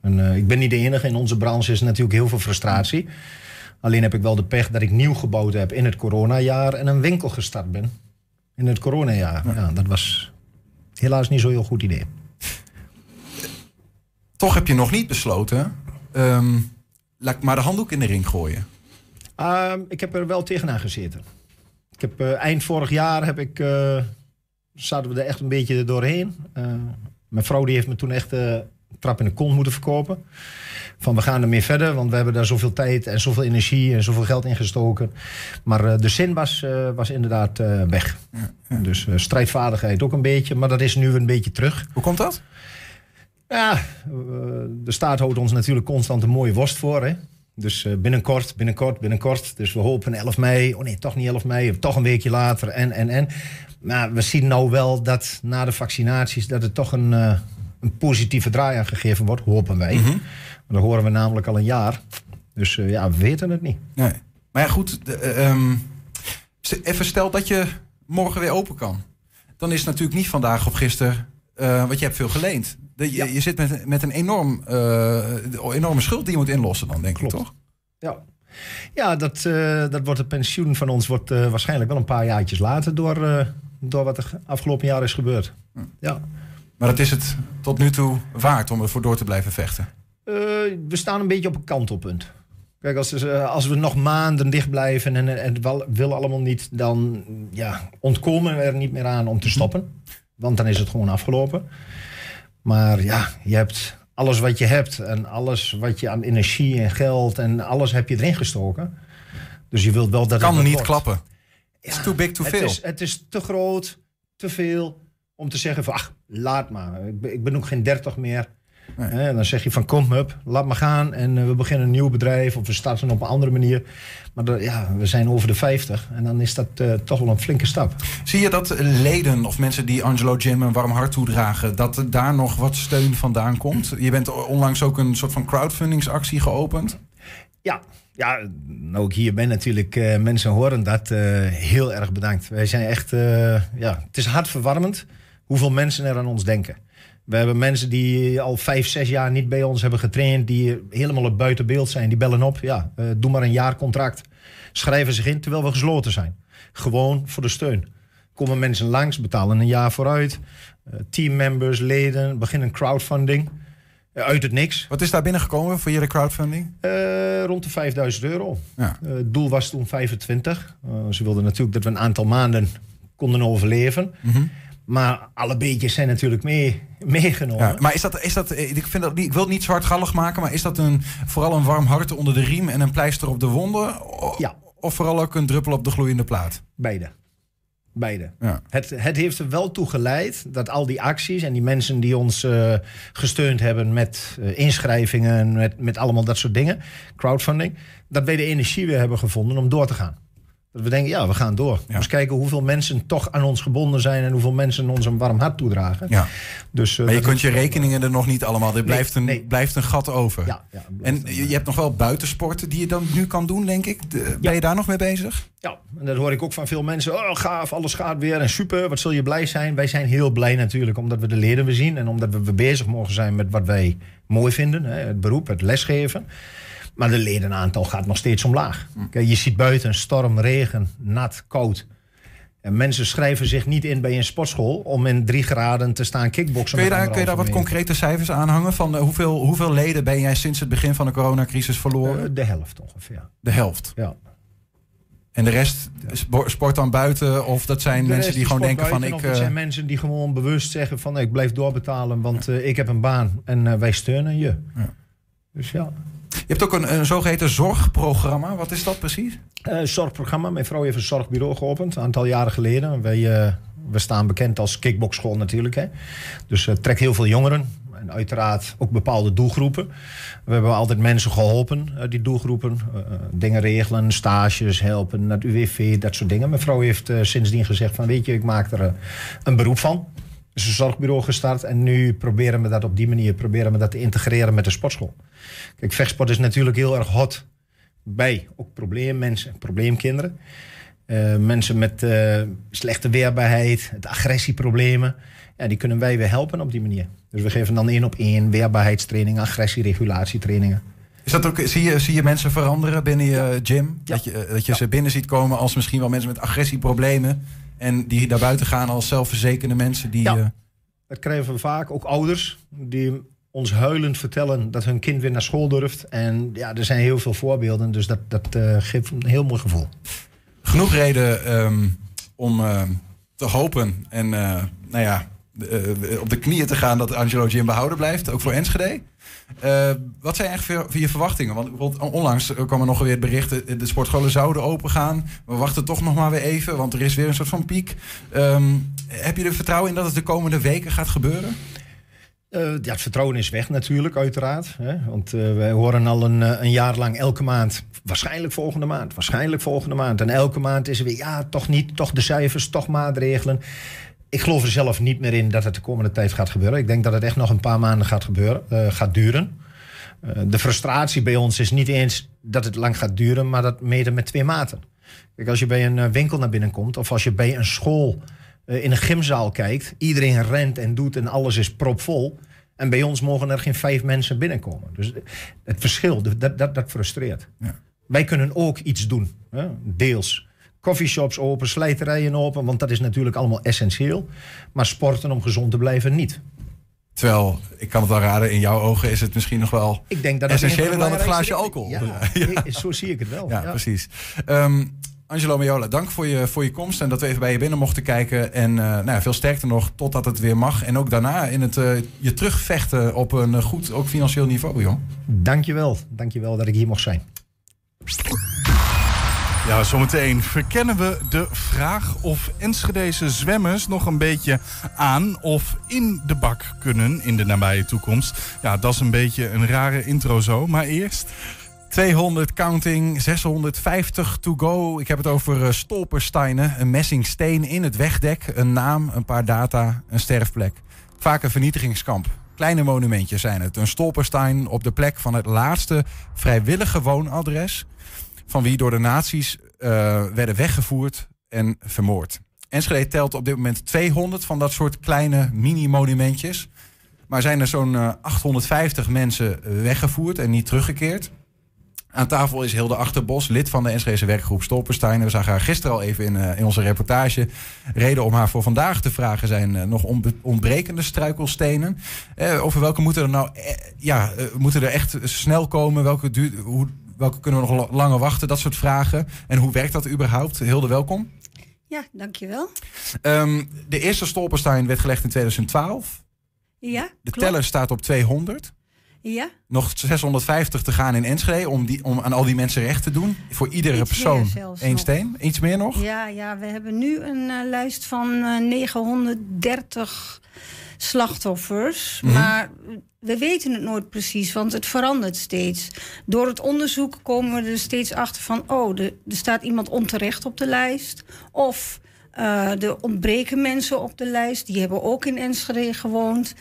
En ik ben niet de enige. In onze branche is natuurlijk heel veel frustratie. Alleen heb ik wel de pech dat ik nieuw gebouwd heb in het coronajaar en een winkel gestart ben. In het coronajaar. Ja, dat was helaas niet zo'n heel goed idee. Toch heb je nog niet besloten, laat ik maar de handdoek in de ring gooien. Ik heb er wel tegenaan gezeten. Ik heb, eind vorig jaar zaten we er echt een beetje doorheen. Mijn vrouw die heeft me toen echt een trap in de kont moeten verkopen. Van we gaan ermee verder, want we hebben daar zoveel tijd en zoveel energie en zoveel geld in gestoken. Maar de zin was inderdaad weg. Ja. Dus strijdvaardigheid ook een beetje, maar dat is nu een beetje terug. Hoe komt dat? Ja, de staat houdt ons natuurlijk constant een mooie worst voor, hè. Dus binnenkort. Dus we hopen 11 mei. Oh nee, toch niet 11 mei. Toch een weekje later. En. Maar we zien nou wel dat na de vaccinaties dat er toch een positieve draai aan gegeven wordt. Hopen wij. Mm-hmm. Dat horen we namelijk al een jaar. Dus ja, we weten het niet. Nee. Maar ja, goed. Even stel dat je morgen weer open kan. Dan is het natuurlijk niet vandaag of gisteren. Want je hebt veel geleend. Je zit met een enorme schuld die je moet inlossen dan, denk Klopt. Ik, toch? Ja, dat wordt het pensioen van ons waarschijnlijk wel een paar jaartjes later door wat er afgelopen jaar is gebeurd. Hm. Ja. Maar dat is het tot nu toe waard om ervoor door te blijven vechten? We staan een beetje op een kantelpunt. Kijk, als we nog maanden dicht blijven en het wil allemaal niet, dan ja, ontkomen we er niet meer aan om te stoppen. Want dan is het gewoon afgelopen. Maar ja, je hebt alles wat je hebt en alles wat je aan energie en geld en alles heb je erin gestoken. Dus je wilt wel dat kan het niet wordt. Klappen. Ja, it's too big, too veel. Het is te groot, te veel om te zeggen van ach, laat maar. Ik ben ook geen 30 meer. Nee. En dan zeg je van kom up, laat maar gaan en we beginnen een nieuw bedrijf of we starten op een andere manier. Maar ja, we zijn over de 50 en dan is dat toch wel een flinke stap. Zie je dat leden of mensen die Angelo Gym een warm hart toedragen, dat er daar nog wat steun vandaan komt? Je bent onlangs ook een soort van crowdfundingsactie geopend. Ja, nou ook hier ben natuurlijk, mensen horen dat, heel erg bedankt. Wij zijn echt, ja, het is hartverwarmend hoeveel mensen er aan ons denken. We hebben mensen die al 5, 6 jaar niet bij ons hebben getraind, die helemaal buiten beeld zijn. Die bellen op, ja, doe maar een jaarcontract. Schrijven zich in terwijl we gesloten zijn. Gewoon voor de steun. Komen mensen langs, betalen een jaar vooruit. Teammembers, leden, beginnen crowdfunding. Uit het niks. Wat is daar binnengekomen voor jullie crowdfunding? Rond de 5000 euro. Ja. Het doel was toen 25. Ze wilden natuurlijk dat we een aantal maanden konden overleven. Mm-hmm. Maar alle beetjes zijn natuurlijk meegenomen. Ja, maar ik wil het niet zwartgallig maken, maar is dat vooral een warm hart onder de riem en een pleister op de wonden? Ja. Of vooral ook een druppel op de gloeiende plaat? Beide. Ja. Het heeft er wel toe geleid dat al die acties en die mensen die ons gesteund hebben met inschrijvingen, met allemaal dat soort dingen, crowdfunding, dat wij de energie weer hebben gevonden om door te gaan. Dat we denken, ja, we gaan door. Ja. Eens kijken hoeveel mensen toch aan ons gebonden zijn... en hoeveel mensen ons een warm hart toedragen. Ja. Dus, maar je kunt je rekeningen er nog niet allemaal... blijft een gat over. Ja, ja, en je hebt nog wel buitensporten die je dan nu kan doen, denk ik. Ben je daar nog mee bezig? Ja, en dat hoor ik ook van veel mensen. Oh, gaaf, alles gaat weer en super, wat zul je blij zijn. Wij zijn heel blij natuurlijk, omdat we de leden weer zien... en omdat we bezig mogen zijn met wat wij mooi vinden. Hè, het beroep, het lesgeven. Maar de ledenaantal gaat nog steeds omlaag. Je ziet buiten storm, regen, nat, koud. En mensen schrijven zich niet in bij een sportschool... om in 3 graden te staan kickboksen. Kun je daar wat concrete cijfers aan hangen? Van hoeveel leden ben jij sinds het begin van de coronacrisis verloren? De helft ongeveer. De helft? Ja. En de rest sport dan buiten? Of dat zijn mensen die gewoon denken van... Dat zijn mensen die gewoon bewust zeggen van... ik blijf doorbetalen, want ik heb een baan. En wij steunen je. Ja. Dus ja... Je hebt ook een zogeheten zorgprogramma. Wat is dat precies? Zorgprogramma. Mijn vrouw heeft een zorgbureau geopend. Een aantal jaren geleden. We staan bekend als kickboxschool natuurlijk. Hè. Dus het trekt heel veel jongeren. En uiteraard ook bepaalde doelgroepen. We hebben altijd mensen geholpen. Die doelgroepen. Dingen regelen. Stages helpen. Naar het UWV. Dat soort dingen. Mijn vrouw heeft sindsdien gezegd van... weet je, ik maak er een beroep van. Dus een zorgbureau gestart en nu proberen we dat op die manier te integreren met de sportschool. Kijk, vechtsport is natuurlijk heel erg hot bij ook probleemmensen, probleemkinderen. Mensen met slechte weerbaarheid, het agressieproblemen. Ja, die kunnen wij weer helpen op die manier. Dus we geven dan 1-op-1 weerbaarheidstrainingen, agressieregulatietrainingen. Is dat ook, zie je mensen veranderen binnen je gym? Ja. Dat je ze binnen ziet komen als misschien wel mensen met agressieproblemen... en die daar buiten gaan als zelfverzekerde mensen. Dat krijgen we vaak. Ook ouders die ons huilend vertellen dat hun kind weer naar school durft. En ja, er zijn heel veel voorbeelden. Dus dat geeft een heel mooi gevoel. Genoeg reden om te hopen en op de knieën te gaan dat Angelo Gym behouden blijft. Ook voor Enschede. Wat zijn eigenlijk je verwachtingen? Want bijvoorbeeld onlangs kwam er nog weer het bericht... de sportscholen zouden opengaan. We wachten toch nog maar weer even, want er is weer een soort van piek. Heb je er vertrouwen in dat het de komende weken gaat gebeuren? Het vertrouwen is weg natuurlijk, uiteraard. Hè? Want wij horen al een jaar lang elke maand... waarschijnlijk volgende maand. En elke maand is er weer, ja, toch niet, toch de cijfers, toch maatregelen... Ik geloof er zelf niet meer in dat het de komende tijd gaat gebeuren. Ik denk dat het echt nog een paar maanden gaat duren. De frustratie bij ons is niet eens dat het lang gaat duren... maar dat meten met 2 maten. Kijk, als je bij een winkel naar binnen komt... of als je bij een school in een gymzaal kijkt... iedereen rent en doet en alles is propvol... en bij ons mogen er geen 5 mensen binnenkomen. Dus het verschil, dat frustreert. Ja. Wij kunnen ook iets doen, hè? Deels... Coffeeshops open, slijterijen open, want dat is natuurlijk allemaal essentieel. Maar sporten om gezond te blijven niet. Terwijl, ik kan het wel raden, in jouw ogen is het misschien nog wel essentiëler dan het glaasje alcohol. Ja, zo zie ik het wel. Ja, precies. Angelo Meola, dank voor je komst en dat we even bij je binnen mochten kijken. En veel sterkte nog, totdat het weer mag. En ook daarna in het je terugvechten op een goed, ook financieel niveau, joh. Dankjewel dat ik hier mocht zijn. Ja, zometeen verkennen we de vraag of Enschedese zwemmers nog een beetje aan of in de bak kunnen in de nabije toekomst. Ja, dat is een beetje een rare intro zo, maar eerst 200 counting, 650 to go. Ik heb het over stolpersteinen, een messingsteen in het wegdek, een naam, een paar data, een sterfplek. Vaak een vernietigingskamp. Kleine monumentjes zijn het. Een stolperstein op de plek van het laatste vrijwillige woonadres... van wie door de nazi's werden weggevoerd en vermoord. Enschede telt op dit moment 200 van dat soort kleine mini-monumentjes. Maar zijn er zo'n 850 mensen weggevoerd en niet teruggekeerd. Aan tafel is Hilde Achterbos, lid van de Enschedese werkgroep Stolpersteinen. We zagen haar gisteren al even in onze reportage. Reden om haar voor vandaag te vragen zijn nog ontbrekende struikelstenen. Over welke moeten er nou moeten er echt snel komen? Welke kunnen we nog langer wachten? Dat soort vragen. En hoe werkt dat überhaupt? Hilde, welkom. Ja, dankjewel. De eerste stolperstein werd gelegd in 2012. Ja, Teller staat op 200. Ja. Nog 650 te gaan in Enschede om aan al die mensen recht te doen. Voor iedere persoon 1 steen. Iets meer nog? Ja, we hebben nu een lijst van 930... slachtoffers. Mm-hmm. Maar we weten het nooit precies, want het verandert steeds. Door het onderzoek komen we er steeds achter van... oh, er staat iemand onterecht op de lijst. Of er ontbreken mensen op de lijst. Die hebben ook in Enschede gewoond.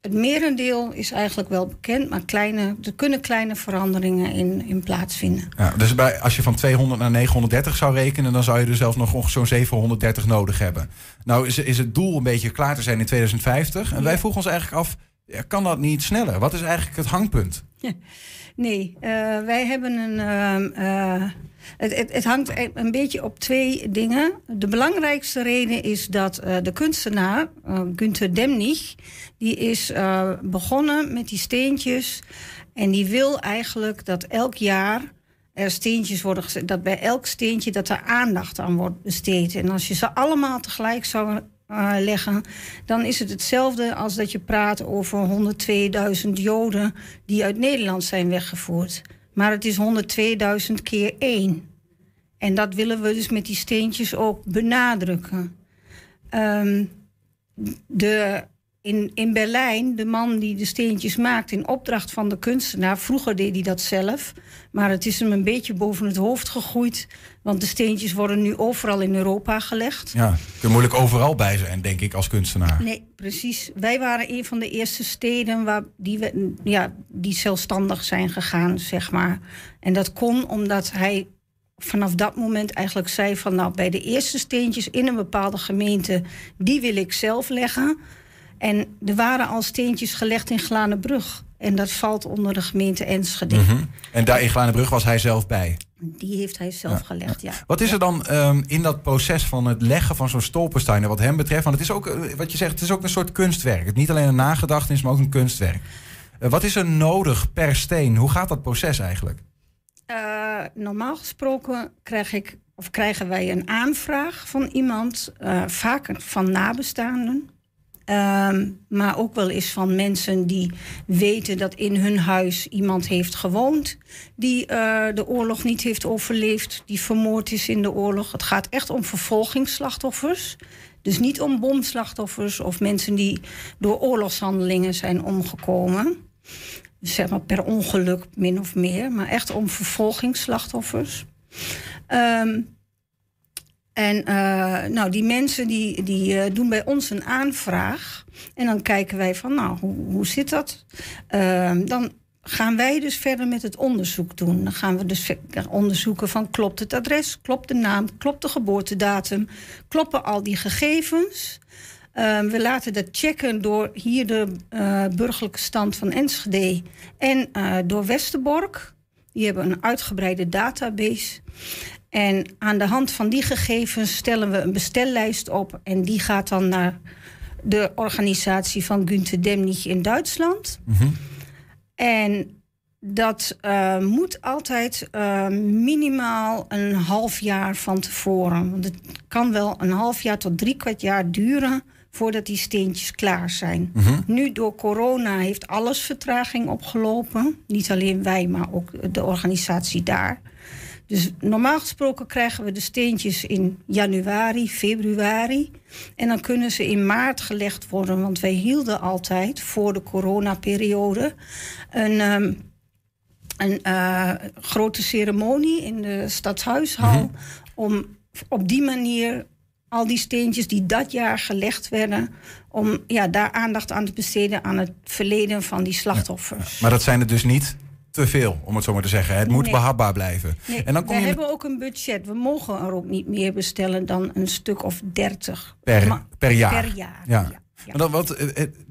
Het merendeel is eigenlijk wel bekend, maar er kunnen kleine veranderingen in plaatsvinden. Ja, dus als je van 200 naar 930 zou rekenen, dan zou je er zelfs nog ongeveer zo'n 730 nodig hebben. Nou is het doel een beetje klaar te zijn in 2050. En wij vroegen ons eigenlijk af, kan dat niet sneller? Wat is eigenlijk het hangpunt? Ja. Nee, wij hebben een... Het hangt een beetje op twee dingen. De belangrijkste reden is dat de kunstenaar, Günter Demnig... die is begonnen met die steentjes. En die wil eigenlijk dat elk jaar er steentjes worden gezet. Dat bij elk steentje dat er aandacht aan wordt besteed. En als je ze allemaal tegelijk zou leggen... dan is het hetzelfde als dat je praat over 102.000 Joden... die uit Nederland zijn weggevoerd... Maar het is 102.000 keer 1. En dat willen we dus met die steentjes ook benadrukken. In Berlijn, de man die de steentjes maakt in opdracht van de kunstenaar... vroeger deed hij dat zelf, maar het is hem een beetje boven het hoofd gegroeid... want de steentjes worden nu overal in Europa gelegd. Ja, je kunt moeilijk overal bij zijn, denk ik, als kunstenaar. Nee, precies. Wij waren een van de eerste steden die zelfstandig zijn gegaan, zeg maar. En dat kon omdat hij... vanaf dat moment eigenlijk zei van... nou, bij de eerste steentjes in een bepaalde gemeente... die wil ik zelf leggen. En er waren al steentjes gelegd in Glanenbrug. En dat valt onder de gemeente Enschede. Mm-hmm. En daar in Glanenbrug was hij zelf bij? Die heeft hij zelf gelegd, ja. Wat is er dan in dat proces van het leggen van zo'n stolpensteinen wat hem betreft? Want het is ook, wat je zegt, het is ook een soort kunstwerk. Het is niet alleen een nagedachtenis, maar ook een kunstwerk. Wat is er nodig per steen? Hoe gaat dat proces eigenlijk? Normaal gesproken krijgen wij een aanvraag van iemand, vaak van nabestaanden. Maar ook wel eens van mensen die weten dat in hun huis iemand heeft gewoond... die de oorlog niet heeft overleefd, die vermoord is in de oorlog. Het gaat echt om vervolgingsslachtoffers. Dus niet om bomslachtoffers of mensen die door oorlogshandelingen zijn omgekomen... zeg maar per ongeluk min of meer, maar echt om vervolgingsslachtoffers. Die mensen die doen bij ons een aanvraag. En dan kijken wij van, nou, hoe zit dat? Dan gaan wij dus verder met het onderzoek doen. Dan gaan we dus onderzoeken van, klopt het adres, klopt de naam, klopt de geboortedatum, kloppen al die gegevens... we laten dat checken door hier de burgerlijke stand van Enschede... en door Westerbork. Die hebben een uitgebreide database. En aan de hand van die gegevens stellen we een bestellijst op... en die gaat dan naar de organisatie van Günter Demnig in Duitsland. Mm-hmm. En dat moet altijd minimaal een half jaar van tevoren. Want het kan wel een half jaar tot 3/4 jaar duren... voordat die steentjes klaar zijn. Mm-hmm. Nu door corona heeft alles vertraging opgelopen. Niet alleen wij, maar ook de organisatie daar. Dus normaal gesproken krijgen we de steentjes in januari, februari. En dan kunnen ze in maart gelegd worden. Want wij hielden altijd voor de coronaperiode... een grote ceremonie in de Stadhuishal... Mm-hmm. om op die manier... al die steentjes die dat jaar gelegd werden... om daar aandacht aan te besteden aan het verleden van die slachtoffers. Ja, maar dat zijn er dus niet te veel, om het zo maar te zeggen. Het moet behapbaar blijven. Nee, en dan we hebben ook een budget. We mogen er ook niet meer bestellen dan een stuk of 30. Per jaar. Per jaar, ja. Ja. Maar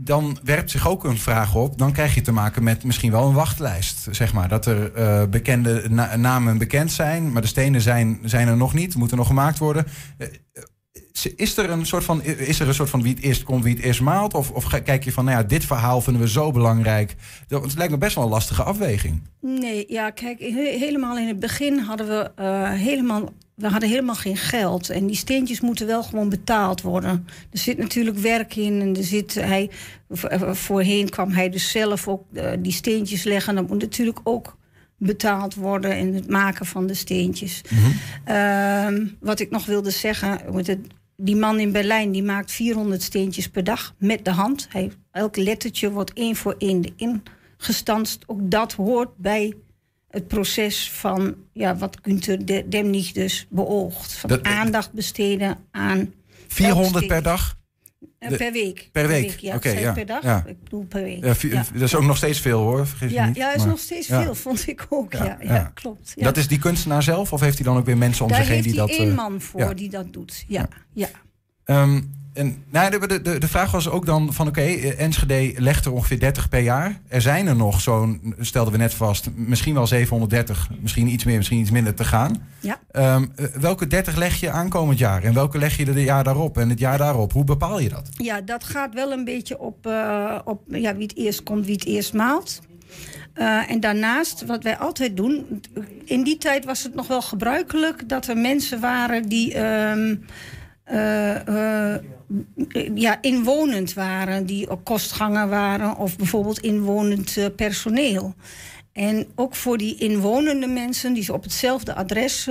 dan werpt zich ook een vraag op. Dan krijg je te maken met misschien wel een wachtlijst. Zeg maar. Dat er bekende namen bekend zijn... maar de stenen zijn er nog niet, moeten nog gemaakt worden... Is er een soort van wie het eerst komt, wie het eerst maalt? Of kijk je van, dit verhaal vinden we zo belangrijk. Het lijkt me best wel een lastige afweging. Nee, ja, kijk, helemaal in het begin hadden we helemaal geen geld. En die steentjes moeten wel gewoon betaald worden. Er zit natuurlijk werk in. En voorheen kwam hij dus zelf ook die steentjes leggen. Dat moet natuurlijk ook... betaald worden in het maken van de steentjes. Mm-hmm. Wat ik nog wilde zeggen... Die man in Berlijn die maakt 400 steentjes per dag met de hand. Elk lettertje wordt één voor één ingestanst. Ook dat hoort bij het proces van wat Günter Demnig dus beoogt. Van aandacht besteden aan... 400 per dag? Per week. Ja, okay, ja, per dag. Ja. Ik bedoel per week. Ja, dat is ook nog steeds veel hoor. Vergis me niet, dat is nog steeds veel, vond ik ook. Ja, klopt. Ja. Dat is die kunstenaar zelf? Of heeft hij dan ook weer mensen om zich heen die dat... Daar heeft hij één man voor die dat doet. Ja. De vraag was ook dan van Enschede legt er ongeveer 30 per jaar. Er zijn er nog zo'n, stelden we net vast, misschien wel 730. Misschien iets meer, misschien iets minder te gaan. Ja. Welke 30 leg je aankomend jaar? En welke leg je het jaar daarop en het jaar daarop? Hoe bepaal je dat? Ja, dat gaat wel een beetje op wie het eerst komt, wie het eerst maalt. En daarnaast, wat wij altijd doen... In die tijd was het nog wel gebruikelijk dat er mensen waren die... inwonend waren, die kostganger waren of bijvoorbeeld inwonend personeel. En ook voor die inwonende mensen die op hetzelfde adres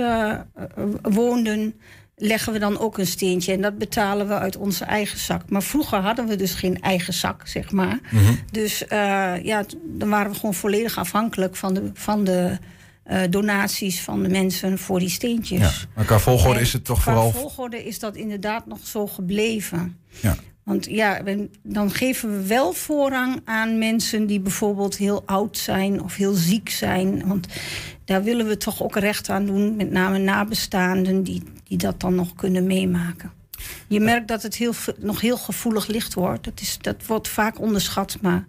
woonden, leggen we dan ook een steentje. En dat betalen we uit onze eigen zak. Maar vroeger hadden we dus geen eigen zak, zeg maar. Mm-hmm. Dus dan waren we gewoon volledig afhankelijk van de donaties van de mensen voor die steentjes. Ja, maar qua volgorde is het toch vooral... Qua volgorde is dat inderdaad nog zo gebleven. Ja. Want dan geven we wel voorrang aan mensen die bijvoorbeeld heel oud zijn of heel ziek zijn. Want daar willen we toch ook recht aan doen, met name nabestaanden die dat dan nog kunnen meemaken. Je merkt dat het nog heel gevoelig ligt hoor. Dat wordt vaak onderschat, maar...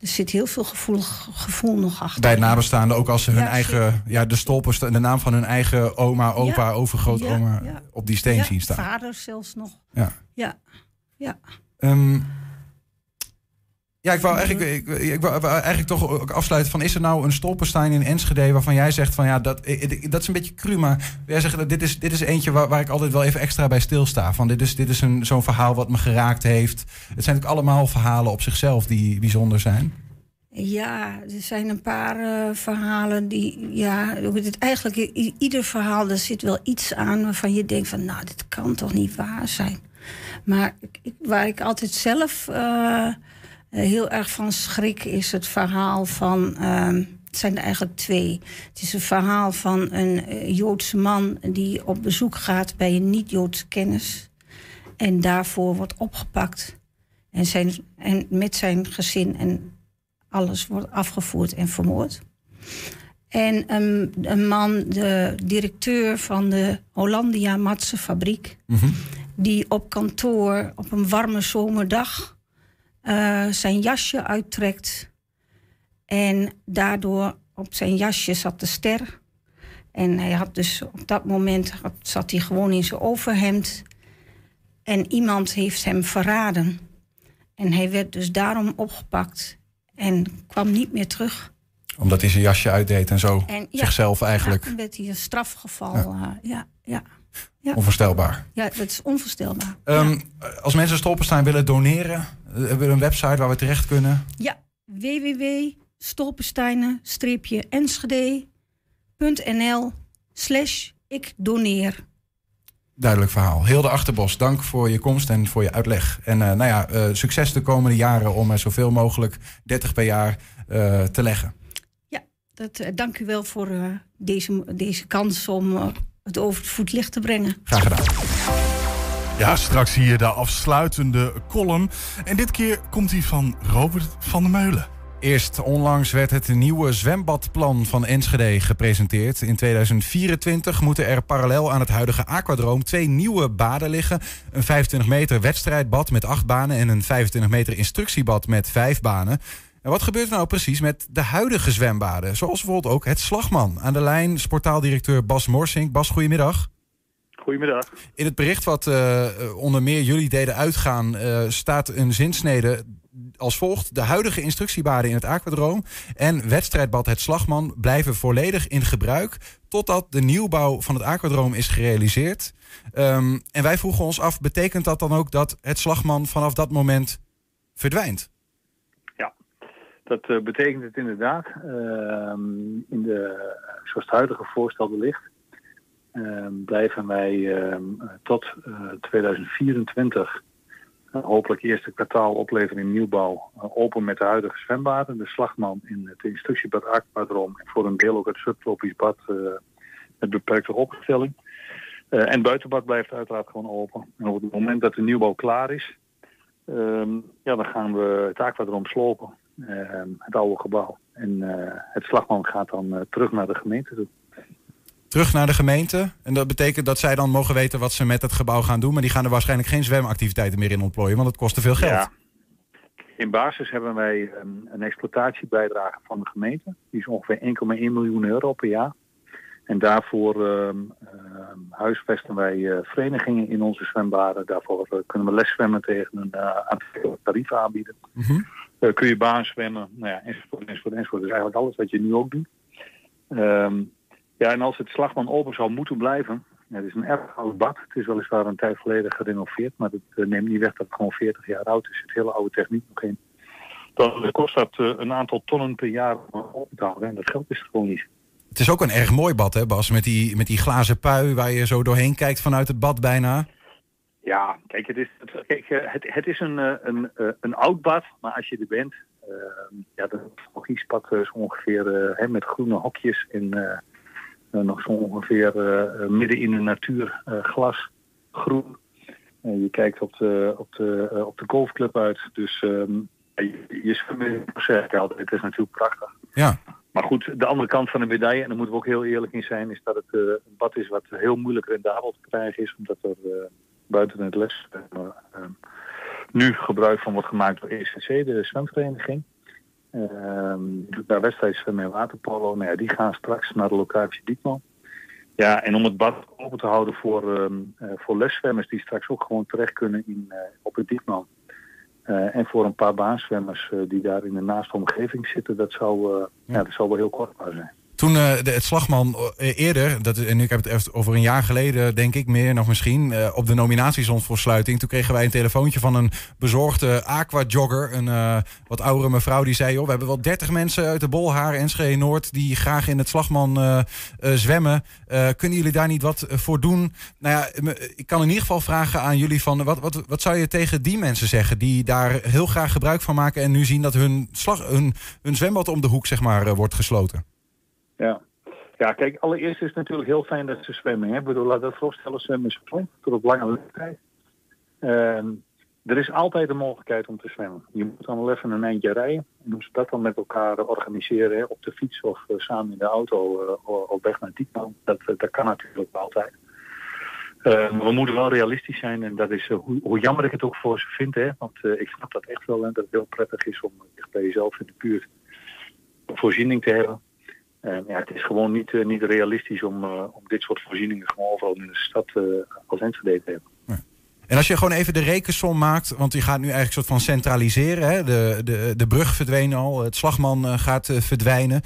Er zit heel veel gevoel nog achter. Bij nabestaanden, ook als ze hun eigen... Ja, de stolpers, de naam van hun eigen oma, opa, overgrootoma... Ja. op die steen zien staan. Vader zelfs nog. Ja. Ik wou eigenlijk toch ook afsluiten van... Is er nou een stolperstein in Enschede waarvan jij zegt van... dat is een beetje cru, maar jij zegt dat dit is eentje waar ik altijd wel even extra bij stilsta. Van dit is zo'n verhaal wat me geraakt heeft. Het zijn natuurlijk allemaal verhalen op zichzelf die bijzonder zijn. Ja, er zijn een paar verhalen die... Ja, eigenlijk ieder verhaal, er zit wel iets aan waarvan je denkt van... Nou, dit kan toch niet waar zijn. Maar waar ik altijd zelf... heel erg van schrik is het verhaal van... het zijn er eigenlijk twee. Het is een verhaal van een Joodse man... die op bezoek gaat bij een niet-Joodse kennis... en daarvoor wordt opgepakt. En met zijn gezin en alles wordt afgevoerd en vermoord. En een man, de directeur van de Hollandia matsenfabriek... Mm-hmm. die op kantoor op een warme zomerdag... zijn jasje uittrekt. En daardoor op zijn jasje zat de ster. En hij had dus op dat moment... zat hij gewoon in zijn overhemd. En iemand heeft hem verraden. En hij werd dus daarom opgepakt. En kwam niet meer terug. Omdat hij zijn jasje uitdeed en zo. En zichzelf eigenlijk. Ja, werd hij een strafgeval. Ja. Onvoorstelbaar. Ja, dat is onvoorstelbaar. Als mensen stolpenstein willen doneren... Hebben we een website waar we terecht kunnen? Ja, www.stolpensteinen-enschede.nl/ik doneer. Duidelijk verhaal. Hilde Achterbos, dank voor je komst en voor je uitleg. En succes de komende jaren om zoveel mogelijk 30 per jaar te leggen. Ja, dank u wel voor deze kans om het over het voetlicht te brengen. Graag gedaan. Ja, straks zie je de afsluitende column. En dit keer komt die van Robert van der Meulen. Eerst onlangs werd het nieuwe zwembadplan van Enschede gepresenteerd. In 2024 moeten er parallel aan het huidige Aquadroom 2 nieuwe baden liggen. Een 25 meter wedstrijdbad met 8 banen en een 25 meter instructiebad met 5 banen. En wat gebeurt er nou precies met de huidige zwembaden? Zoals bijvoorbeeld ook het Slagman. Aan de lijn sportaaldirecteur Bas Morsink. Bas, goedemiddag. Goedemiddag. In het bericht wat onder meer jullie deden uitgaan... staat een zinsnede als volgt. De huidige instructiebaden in het Aquadroom en wedstrijdbad Het Slagman... blijven volledig in gebruik totdat de nieuwbouw van het Aquadroom is gerealiseerd. En wij vroegen ons af, betekent dat dan ook dat Het Slagman vanaf dat moment verdwijnt? Ja, dat betekent het inderdaad. Zoals het huidige voorstel ligt... blijven wij tot 2024... hopelijk eerste kwartaal opleveren in nieuwbouw, open met de huidige zwembaden. De Slagman in het instructiebad Aquadroom en voor een deel ook het subtropisch bad met beperkte opstelling. En het buitenbad blijft uiteraard gewoon open. En op het moment dat de nieuwbouw klaar is, dan gaan we het Aquadroom slopen, het oude gebouw. En het Slagman gaat dan terug naar de gemeente toe. Terug naar de gemeente. En dat betekent dat zij dan mogen weten wat ze met het gebouw gaan doen. Maar die gaan er waarschijnlijk geen zwemactiviteiten meer in ontplooien, want het kost te veel geld. Ja. In basis hebben wij een exploitatiebijdrage van de gemeente. Die is ongeveer 1,1 miljoen euro per jaar. En daarvoor huisvesten wij verenigingen in onze zwembaden. Daarvoor kunnen we leszwemmen tegen een aantal tarieven aanbieden. Mm-hmm. Kun je baanzwemmen, enzovoort. Dus eigenlijk alles wat je nu ook doet. En als het Slagman open zou moeten blijven, het is een erg oud bad. Het is weliswaar een tijd geleden gerenoveerd, maar dat neemt niet weg dat het gewoon 40 jaar oud is. Er zit hele oude techniek nog in. Dan kost dat een aantal tonnen per jaar om open te houden en dat geld is er gewoon niet. Het is ook een erg mooi bad, hè Bas, met die glazen pui waar je zo doorheen kijkt vanuit het bad bijna. Ja, kijk, het is een oud bad, maar als je er bent, dan is het nog iets pad zo ongeveer met groene hokjes en... nog zo ongeveer midden in de natuur, glas, groen. Je kijkt op de golfclub uit. Dus je zwemt altijd. Het is natuurlijk prachtig. Ja. Maar goed, de andere kant van de medaille, en daar moeten we ook heel eerlijk in zijn, is dat het een bad is wat heel moeilijk rendabel te krijgen is. Omdat er buiten het les nu gebruik van wordt gemaakt door ECC, de zwemvereniging. Daar wedstrijd zwemmen en waterpolo, die gaan straks naar de locatie Diekman. Ja, en om het bad open te houden voor leszwemmers die straks ook gewoon terecht kunnen op het Diekman. En voor een paar baanzwemmers die daar in de naaste omgeving zitten, dat zou wel heel kostbaar zijn. Toen het Slagman eerder, en ik heb het over een jaar geleden denk ik meer nog misschien, op de nominatie stond voor sluiting. Toen kregen wij een telefoontje van een bezorgde aquajogger, een wat oudere mevrouw die zei, joh, we hebben wel 30 mensen uit de Bolhaar, Enschede Noord, die graag in het Slagman zwemmen. Kunnen jullie daar niet wat voor doen? Nou ja, ik kan in ieder geval vragen aan jullie van, wat zou je tegen die mensen zeggen die daar heel graag gebruik van maken en nu zien dat hun zwembad om de hoek zeg maar wordt gesloten? Ja, kijk, allereerst is het natuurlijk heel fijn dat ze zwemmen. Hè? Ik bedoel, laat dat voorstellen, zwemmen is fijn, tot op lange leeftijd. Er is altijd de mogelijkheid om te zwemmen. Je moet dan wel even een eindje rijden. En als ze dat dan met elkaar organiseren, hè, op de fiets of samen in de auto op weg naar Diekman, dat kan natuurlijk altijd. We moeten wel realistisch zijn en dat is, hoe jammer ik het ook voor ze vind, hè? Want ik snap dat echt wel, hè, dat het heel prettig is om echt bij jezelf in de buurt voorziening te hebben. Het is gewoon niet realistisch om dit soort voorzieningen gewoon overal in de stad als Enschede te hebben. Ja. En als je gewoon even de rekensom maakt, want die gaat nu eigenlijk soort van centraliseren. Hè? De brug verdween al, het Slagman gaat verdwijnen.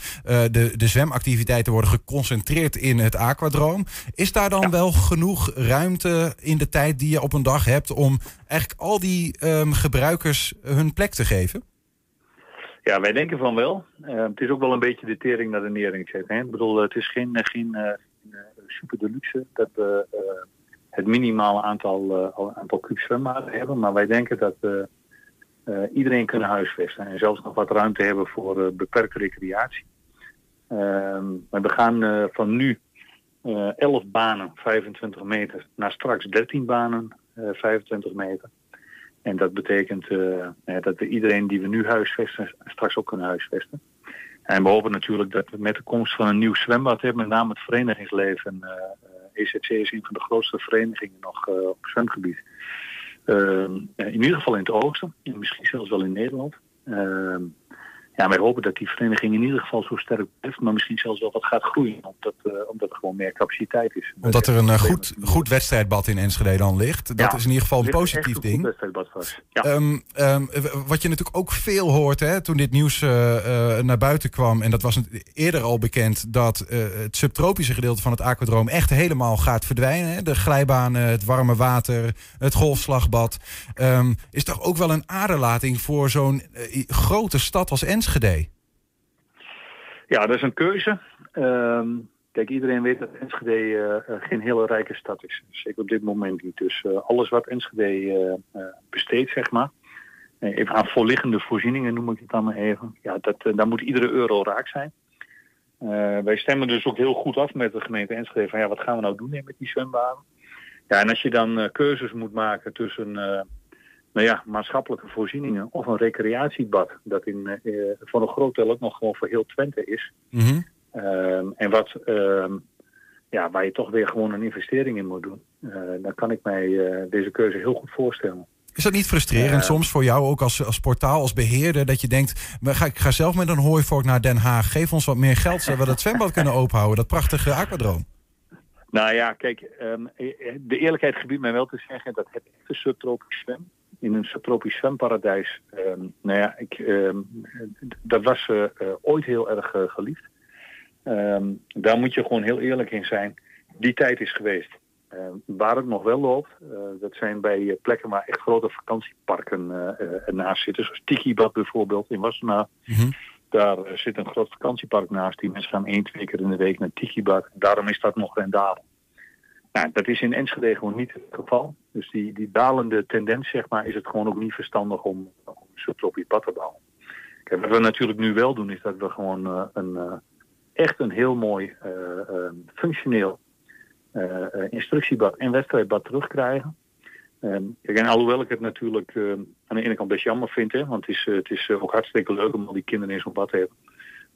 De zwemactiviteiten worden geconcentreerd in het Aquadroom. Is daar dan wel genoeg ruimte in de tijd die je op een dag hebt om eigenlijk al die gebruikers hun plek te geven? Ja, wij denken van wel. Het is ook wel een beetje de tering naar de nering. Hè? Ik bedoel, het is geen super deluxe dat we het minimale aantal kuub zwembaden hebben. Maar wij denken dat we iedereen kunnen huisvesten. En zelfs nog wat ruimte hebben voor beperkte recreatie. Maar we gaan van nu 11 banen, 25 meter, naar straks 13 banen, 25 meter. En dat betekent dat iedereen die we nu huisvesten, straks ook kunnen huisvesten. En we hopen natuurlijk dat we met de komst van een nieuw zwembad hebben, met name het verenigingsleven. ECC is een van de grootste verenigingen nog op zwemgebied. In ieder geval in het oosten, misschien zelfs wel in Nederland. Wij hopen dat die vereniging in ieder geval zo sterk blijft, maar misschien zelfs wel wat gaat groeien, omdat er gewoon meer capaciteit is. Omdat er een goed wedstrijdbad in Enschede dan ligt. Dat is in ieder geval een positief ding. Ja. Wat je natuurlijk ook veel hoort, hè, toen dit nieuws naar buiten kwam, en dat was eerder al bekend, dat het subtropische gedeelte van het Aquadroom echt helemaal gaat verdwijnen. Hè? De glijbanen, het warme water, het golfslagbad. Is toch ook wel een aderlating voor zo'n grote stad als Enschede? Ja, dat is een keuze. Kijk, iedereen weet dat Enschede geen hele rijke stad is. Zeker op dit moment niet. Dus alles wat Enschede besteedt, zeg maar. Even aan voorliggende voorzieningen noem ik het dan maar even. Ja, daar moet iedere euro raak zijn. Wij stemmen dus ook heel goed af met de gemeente Enschede. Van ja, wat gaan we nou doen met die zwembaden? Ja, en als je dan keuzes moet maken tussen maatschappelijke voorzieningen of een recreatiebad. Dat voor een groot deel ook nog gewoon voor heel Twente is. Mm-hmm. Waar je toch weer gewoon een investering in moet doen. Dan kan ik mij deze keuze heel goed voorstellen. Is dat niet frustrerend soms voor jou, ook als portaal, als beheerder, dat je denkt, ik ga zelf met een hooivork naar Den Haag. Geef ons wat meer geld, zodat we dat zwembad kunnen openhouden. Dat prachtige aquadroom. Nou ja, kijk, de eerlijkheid gebiedt mij wel te zeggen dat het echt een subtropisch zwem. In een subtropisch zwemparadijs, dat was ooit heel erg geliefd. Daar moet je gewoon heel eerlijk in zijn. Die tijd is geweest. Waar het nog wel loopt, dat zijn bij plekken waar echt grote vakantieparken ernaast zitten. Zoals Tikibad bijvoorbeeld in Wassenaar. Mm-hmm. Daar zit een groot vakantiepark naast. Die mensen gaan 1-2 keer in de week naar Tikibad. Daarom is dat nog rendabel. Nou, dat is in Enschede gewoon niet het geval. Dus die dalende tendens, zeg maar, is het gewoon ook niet verstandig om een subtropisch bad te bouwen. Kijk, wat we natuurlijk nu wel doen, is dat we gewoon echt een heel mooi functioneel instructiebad en wedstrijdbad terugkrijgen. En alhoewel ik het natuurlijk aan de ene kant best jammer vind, hè, want het is ook hartstikke leuk om al die kinderen in zo'n bad te hebben,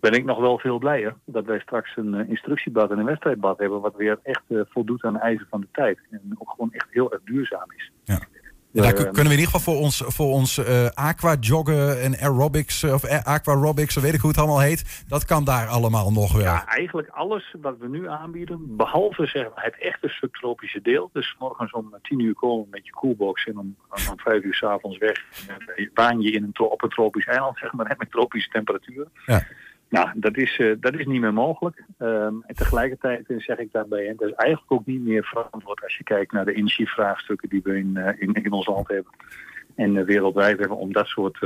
ben ik nog wel veel blijer dat wij straks een instructiebad en een wedstrijdbad hebben, wat weer echt voldoet aan de eisen van de tijd en ook gewoon echt heel erg duurzaam is. Ja. Ja, daar kunnen we in ieder geval voor ons aquajoggen en aerobics of aquarobics, weet ik hoe het allemaal heet. Dat kan daar allemaal nog wel. Ja, eigenlijk alles wat we nu aanbieden, behalve zeg maar, het echte subtropische deel. Dus morgens om 10 uur komen met je koelbox en om 5 uur 's avonds weg. Baan je in op een tropisch eiland, zeg maar, met tropische temperaturen. Ja. Nou, dat is niet meer mogelijk. En tegelijkertijd zeg ik daarbij, en dat is eigenlijk ook niet meer verantwoord als je kijkt naar de energievraagstukken die we in ons land hebben en wereldwijd hebben, om dat soort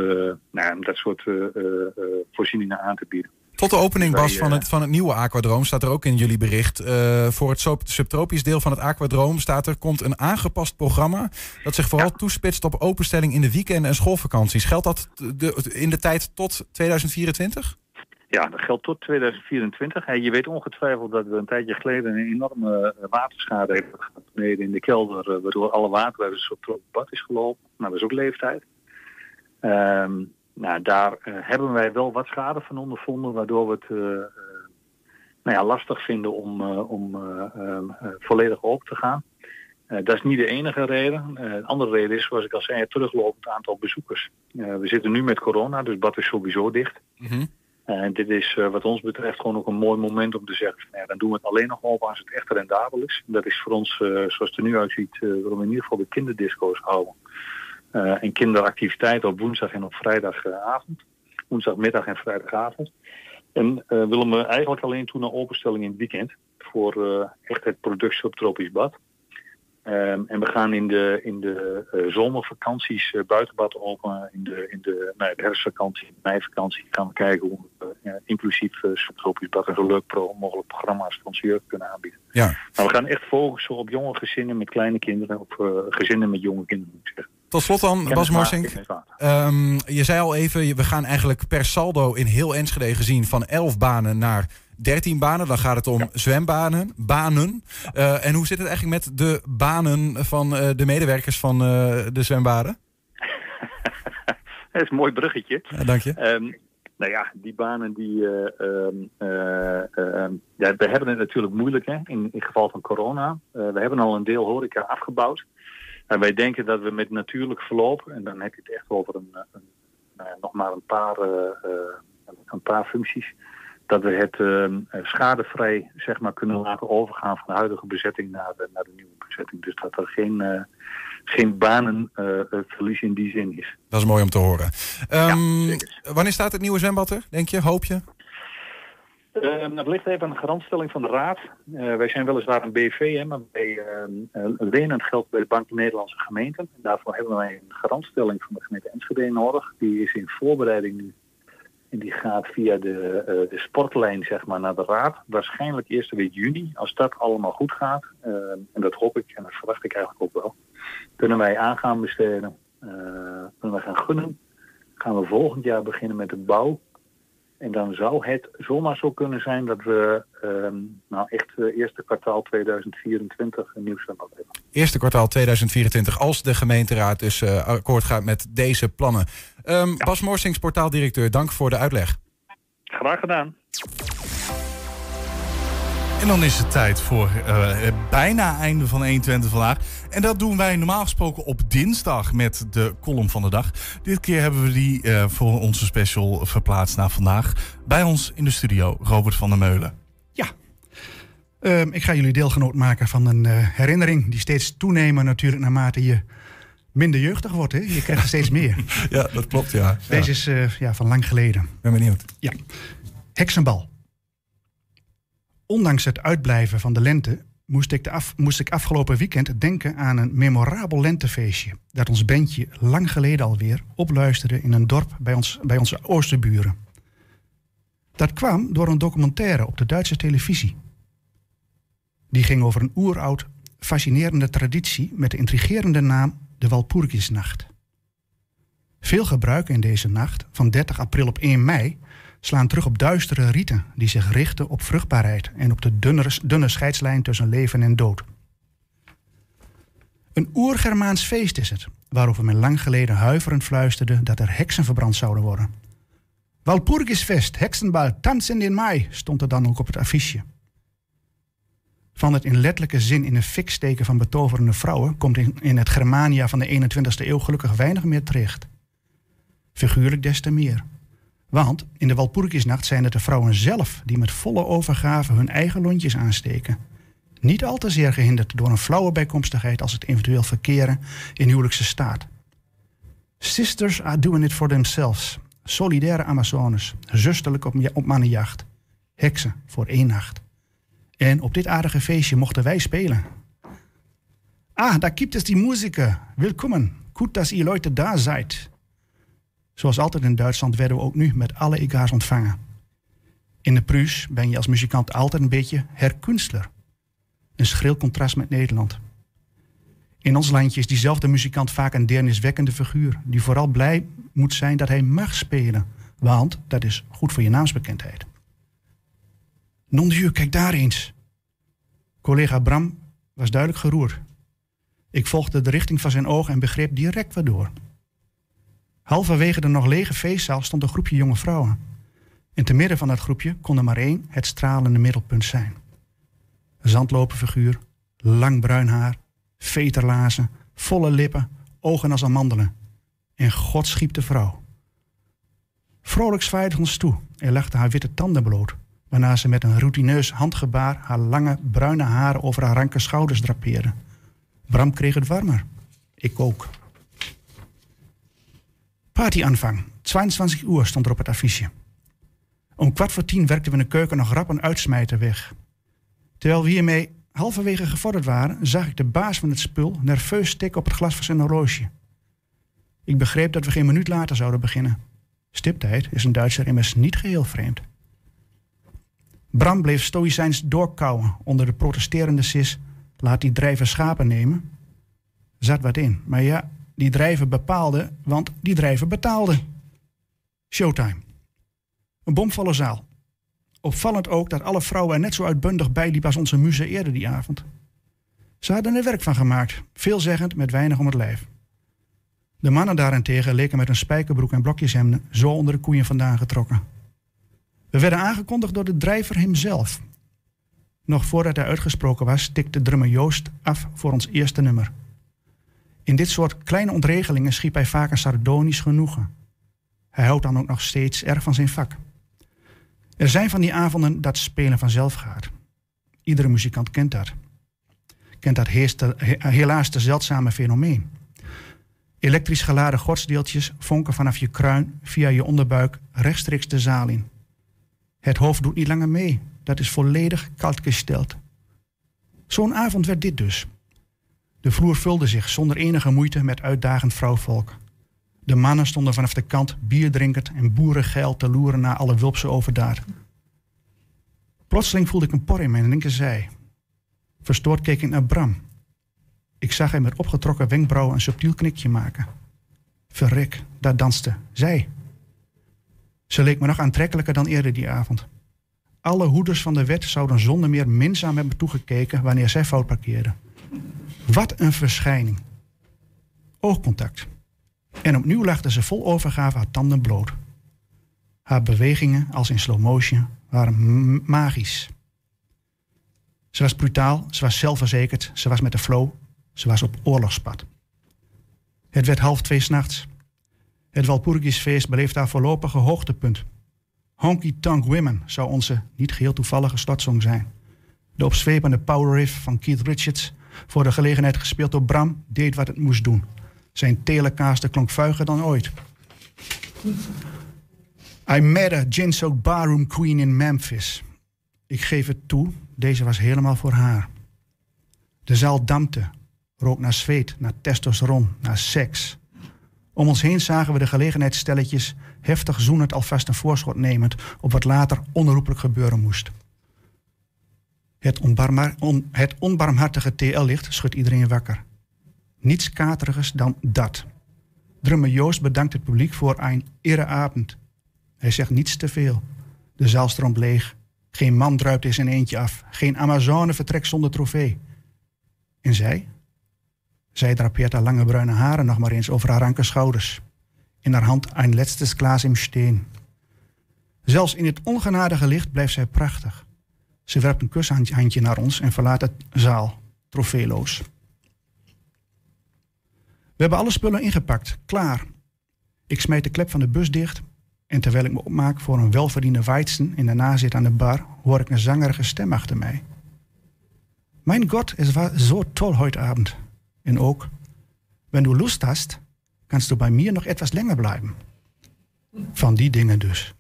voorzieningen aan te bieden. Tot de opening, Bas, van het nieuwe aquadroom staat er ook in jullie bericht. Voor het subtropisch deel van het aquadroom komt een aangepast programma dat zich vooral toespitst op openstelling in de weekenden en schoolvakanties. Geldt dat in de tijd tot 2024? Ja, dat geldt tot 2024. Je weet ongetwijfeld dat we een tijdje geleden een enorme waterschade hebben gehad beneden in de kelder, waardoor alle water uit het subtropisch bad is gelopen. Nou, dat is ook leeftijd. Daar hebben wij wel wat schade van ondervonden, waardoor we het lastig vinden om volledig open te gaan. Dat is niet de enige reden. Een andere reden is, zoals ik al zei, het teruglopend aantal bezoekers. We zitten nu met corona, dus het bad is sowieso dicht. Mm-hmm. En dit is wat ons betreft gewoon ook een mooi moment om te zeggen, dan doen we het alleen nog open als het echt rendabel is. Dat is voor ons, zoals het er nu uitziet, waarom we in ieder geval de kinderdisco's houden. En kinderactiviteiten op woensdag en op vrijdagavond. Woensdagmiddag en vrijdagavond. En willen we eigenlijk alleen toe naar openstelling in het weekend voor echt het product subtropisch bad. En we gaan in de zomervakanties buitenbad open. In de herfstvakantie, meivakantie gaan we kijken hoe we inclusief subtropisch bad en zo leuk mogelijk programma's van jeugd kunnen aanbieden. Ja. Nou, we gaan echt focussen op jonge gezinnen met kleine kinderen, op gezinnen met jonge kinderen, moet ik zeggen. Tot slot dan, Bas Morsink. Je zei al even, we gaan eigenlijk per saldo in heel Enschede gezien van 11 banen naar 13 banen, dan gaat het om zwembanen. Banen. En hoe zit het eigenlijk met de banen van de medewerkers van de zwembaden? Dat is een mooi bruggetje. Ja, dank je. Die banen die... we hebben het natuurlijk moeilijk hè, in het geval van corona. We hebben al een deel horeca afgebouwd. En wij denken dat we met natuurlijk verloop, en dan heb je het echt over nog maar een paar functies, dat we het schadevrij zeg maar, kunnen laten overgaan van de huidige bezetting naar de nieuwe bezetting. Dus dat er geen banenverlies in die zin is. Dat is mooi om te horen. Wanneer staat het nieuwe zwembad er, denk je, hoop je? Dat ligt even aan de garantstelling van de Raad. Wij zijn weliswaar een BV, hè, maar wij lenen geld bij de Bank Nederlandse Gemeenten. Daarvoor hebben wij een garantstelling van de gemeente Enschede nodig. Die is in voorbereiding nu. En die gaat via de sportlijn zeg maar, naar de raad. Waarschijnlijk eerste week juni. Als dat allemaal goed gaat. En dat hoop ik en dat verwacht ik eigenlijk ook wel. Kunnen wij aan gaan besteden. Kunnen wij gaan gunnen. Gaan we volgend jaar beginnen met de bouw. En dan zou het zomaar zo kunnen zijn dat we eerste kwartaal 2024 een nieuw zwembad hebben. Eerste kwartaal 2024 als de gemeenteraad dus akkoord gaat met deze plannen. Bas Morsink, portaaldirecteur, dank voor de uitleg. Graag gedaan. En dan is het tijd voor bijna einde van 120 vandaag. En dat doen wij normaal gesproken op dinsdag met de column van de dag. Dit keer hebben we die voor onze special verplaatst naar vandaag. Bij ons in de studio, Robert van der Meulen. Ja, ik ga jullie deelgenoot maken van een herinnering die steeds toenemen natuurlijk naarmate je minder jeugdig wordt. Hè? Je krijgt er steeds meer. Ja, dat klopt, ja. Deze is van lang geleden. Ben benieuwd. Ja, heksenbal. Ondanks het uitblijven van de lente moest ik afgelopen weekend denken aan een memorabel lentefeestje dat ons bandje lang geleden alweer opluisterde in een dorp bij onze oosterburen. Dat kwam door een documentaire op de Duitse televisie. Die ging over een oeroud, fascinerende traditie met de intrigerende naam de Walpurgisnacht. Veel gebruiken in deze nacht, van 30 april op 1 mei... slaan terug op duistere riten die zich richten op vruchtbaarheid en op de dunne scheidslijn tussen leven en dood. Een oer-Germaans feest is het, waarover men lang geleden huiverend fluisterde dat er heksen verbrand zouden worden. Walpurgisfest, heksenbal, tansen in mei, stond er dan ook op het affiche. Van het in letterlijke zin in een fik steken van betoverende vrouwen komt in het Germania van de 21e eeuw gelukkig weinig meer terecht. Figuurlijk des te meer. Want in de Walpurgisnacht zijn het de vrouwen zelf die met volle overgave hun eigen lontjes aansteken. Niet al te zeer gehinderd door een flauwe bijkomstigheid als het eventueel verkeren in huwelijkse staat. Sisters are doing it for themselves. Solidaire Amazones, zusterlijk op mannenjacht. Heksen voor één nacht. En op dit aardige feestje mochten wij spelen. Ah, daar gibt es die Musiker. Willkommen. Goed dat ihr Leute da seid. Zoals altijd in Duitsland werden we ook nu met alle egaars ontvangen. In de Pruis ben je als muzikant altijd een beetje herkunstler. Een schril contrast met Nederland. In ons landje is diezelfde muzikant vaak een deerniswekkende figuur, die vooral blij moet zijn dat hij mag spelen, want dat is goed voor je naamsbekendheid. Non Dieu, kijk daar eens. Collega Bram was duidelijk geroerd. Ik volgde de richting van zijn ogen en begreep direct waardoor. Halverwege de nog lege feestzaal stond een groepje jonge vrouwen. En te midden van dat groepje kon er maar één het stralende middelpunt zijn. Een zandloperfiguur, lang bruin haar, veterlazen, volle lippen, ogen als amandelen. En God schiep de vrouw. Vrolijk zwaaide ons toe en legde haar witte tanden bloot, waarna ze met een routineus handgebaar haar lange bruine haren over haar ranke schouders drapeerde. Bram kreeg het warmer. Ik ook. Partyaanvang, 22 uur stond er op het affiche. Om 9:45 werkten we in de keuken nog rap een uitsmijter weg. Terwijl we hiermee halverwege gevorderd waren, zag ik de baas van het spul nerveus tikken op het glas van zijn horloge. Ik begreep dat we geen minuut later zouden beginnen. Stiptijd is een Duitser immers niet geheel vreemd. Bram bleef stoïcijns doorkauwen onder de protesterende sis. Laat die drijver schapen nemen. Zat wat in, maar ja... Die drijver bepaalde, want die drijver betaalde. Showtime. Een bomvolle zaal. Opvallend ook dat alle vrouwen er net zo uitbundig bijliepen als onze muze eerder die avond. Ze hadden er werk van gemaakt, veelzeggend met weinig om het lijf. De mannen daarentegen leken met een spijkerbroek en blokjeshemden zo onder de koeien vandaan getrokken. We werden aangekondigd door de drijver hemzelf. Nog voordat hij uitgesproken was, tikte drummer Joost af voor ons eerste nummer. In dit soort kleine ontregelingen schiep hij vaak een sardonisch genoegen. Hij houdt dan ook nog steeds erg van zijn vak. Er zijn van die avonden dat spelen vanzelf gaat. Iedere muzikant kent dat. Kent dat helaas te zeldzame fenomeen. Elektrisch geladen godsdeeltjes vonken vanaf je kruin via je onderbuik rechtstreeks de zaal in. Het hoofd doet niet langer mee. Dat is volledig kaltgesteld. Zo'n avond werd dit dus. De vloer vulde zich zonder enige moeite met uitdagend vrouwvolk. De mannen stonden vanaf de kant bierdrinkend en boerengeil te loeren naar alle Wulpse overdaad. Plotseling voelde ik een por in mijn linkerzij. Verstoord keek ik naar Bram. Ik zag hem met opgetrokken wenkbrauwen een subtiel knikje maken. Verrek, daar danste zij. Ze leek me nog aantrekkelijker dan eerder die avond. Alle hoeders van de wet zouden zonder meer minzaam met me toegekeken wanneer zij fout parkeerde. Wat een verschijning. Oogcontact. En opnieuw lachte ze vol overgave haar tanden bloot. Haar bewegingen, als in slow motion, waren magisch. Ze was brutaal, ze was zelfverzekerd, ze was met de flow, ze was op oorlogspad. Het werd 1:30 s'nachts. Het Walpurgisfeest beleefde haar voorlopige hoogtepunt. Honky Tonk Women zou onze niet geheel toevallige slotzong zijn. De opzwepende power riff van Keith Richards, voor de gelegenheid gespeeld door Bram, deed wat het moest doen. Zijn telecaster klonk vuiger dan ooit. I met a gin-soaked barroom queen in Memphis. Ik geef het toe, deze was helemaal voor haar. De zaal dampte, rook naar zweet, naar testosteron, naar seks. Om ons heen zagen we de gelegenheidsstelletjes heftig zoenend alvast een voorschot nemend op wat later onherroepelijk gebeuren moest. Het onbarmhartige TL-licht schudt iedereen wakker. Niets katerigers dan dat. Drummer Joost bedankt het publiek voor een irre avond. Hij zegt niets te veel. De zaal stroomt leeg. Geen man druipt in zijn eentje af. Geen Amazone vertrekt zonder trofee. En zij? Zij drapeert haar lange bruine haren nog maar eens over haar ranke schouders. In haar hand een laatste Glas im Steen. Zelfs in het ongenadige licht blijft zij prachtig. Ze werpt een kushandje naar ons en verlaat de zaal, trofeeloos. We hebben alle spullen ingepakt, klaar. Ik smijt de klep van de bus dicht en terwijl ik me opmaak voor een welverdiende Weizen en daarna zit aan de bar, hoor ik een zangerige stem achter mij. Mein Gott, es war so toll heute Abend. En ook, wenn du Lust hast, kannst du bei mir nog etwas länger blijven. Van die dingen dus.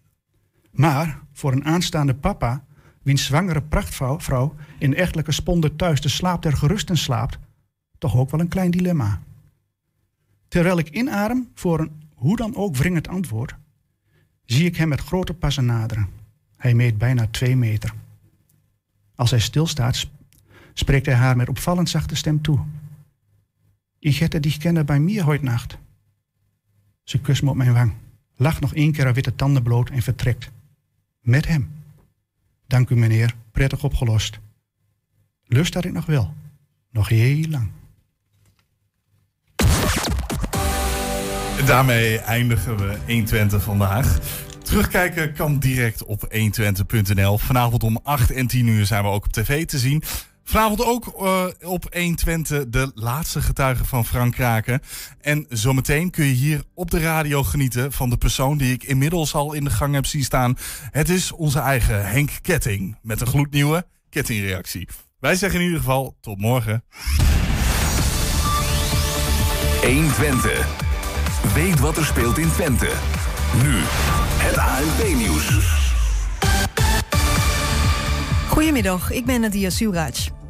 Maar voor een aanstaande papa, wiens zwangere prachtvrouw in de echtelijke sponde thuis de slaap der gerusten slaapt, toch ook wel een klein dilemma. Terwijl ik inadem voor een hoe dan ook wringend antwoord, zie ik hem met grote passen naderen. Hij meet bijna 2 meter. Als hij stilstaat, spreekt hij haar met opvallend zachte stem toe. Ik hätte dich gerne bij mir heute Nacht. Ze kust me op mijn wang, lacht nog 1 keer haar witte tanden bloot en vertrekt. Met hem. Dank u meneer, prettig opgelost. Lust had ik nog wel. Nog heel lang. Daarmee eindigen we 1Twente vandaag. Terugkijken kan direct op 1Twente.nl. Vanavond om 8 en 10 uur zijn we ook op tv te zien. Vanavond ook op 1Twente de laatste getuigen van Frank Kraken. En zometeen kun je hier op de radio genieten van de persoon die ik inmiddels al in de gang heb zien staan. Het is onze eigen Henk Ketting met een gloednieuwe kettingreactie. Wij zeggen in ieder geval tot morgen. 1Twente. Weet wat er speelt in Twente. Nu het ANP-nieuws. Goedemiddag, ik ben Nadia Şuraj.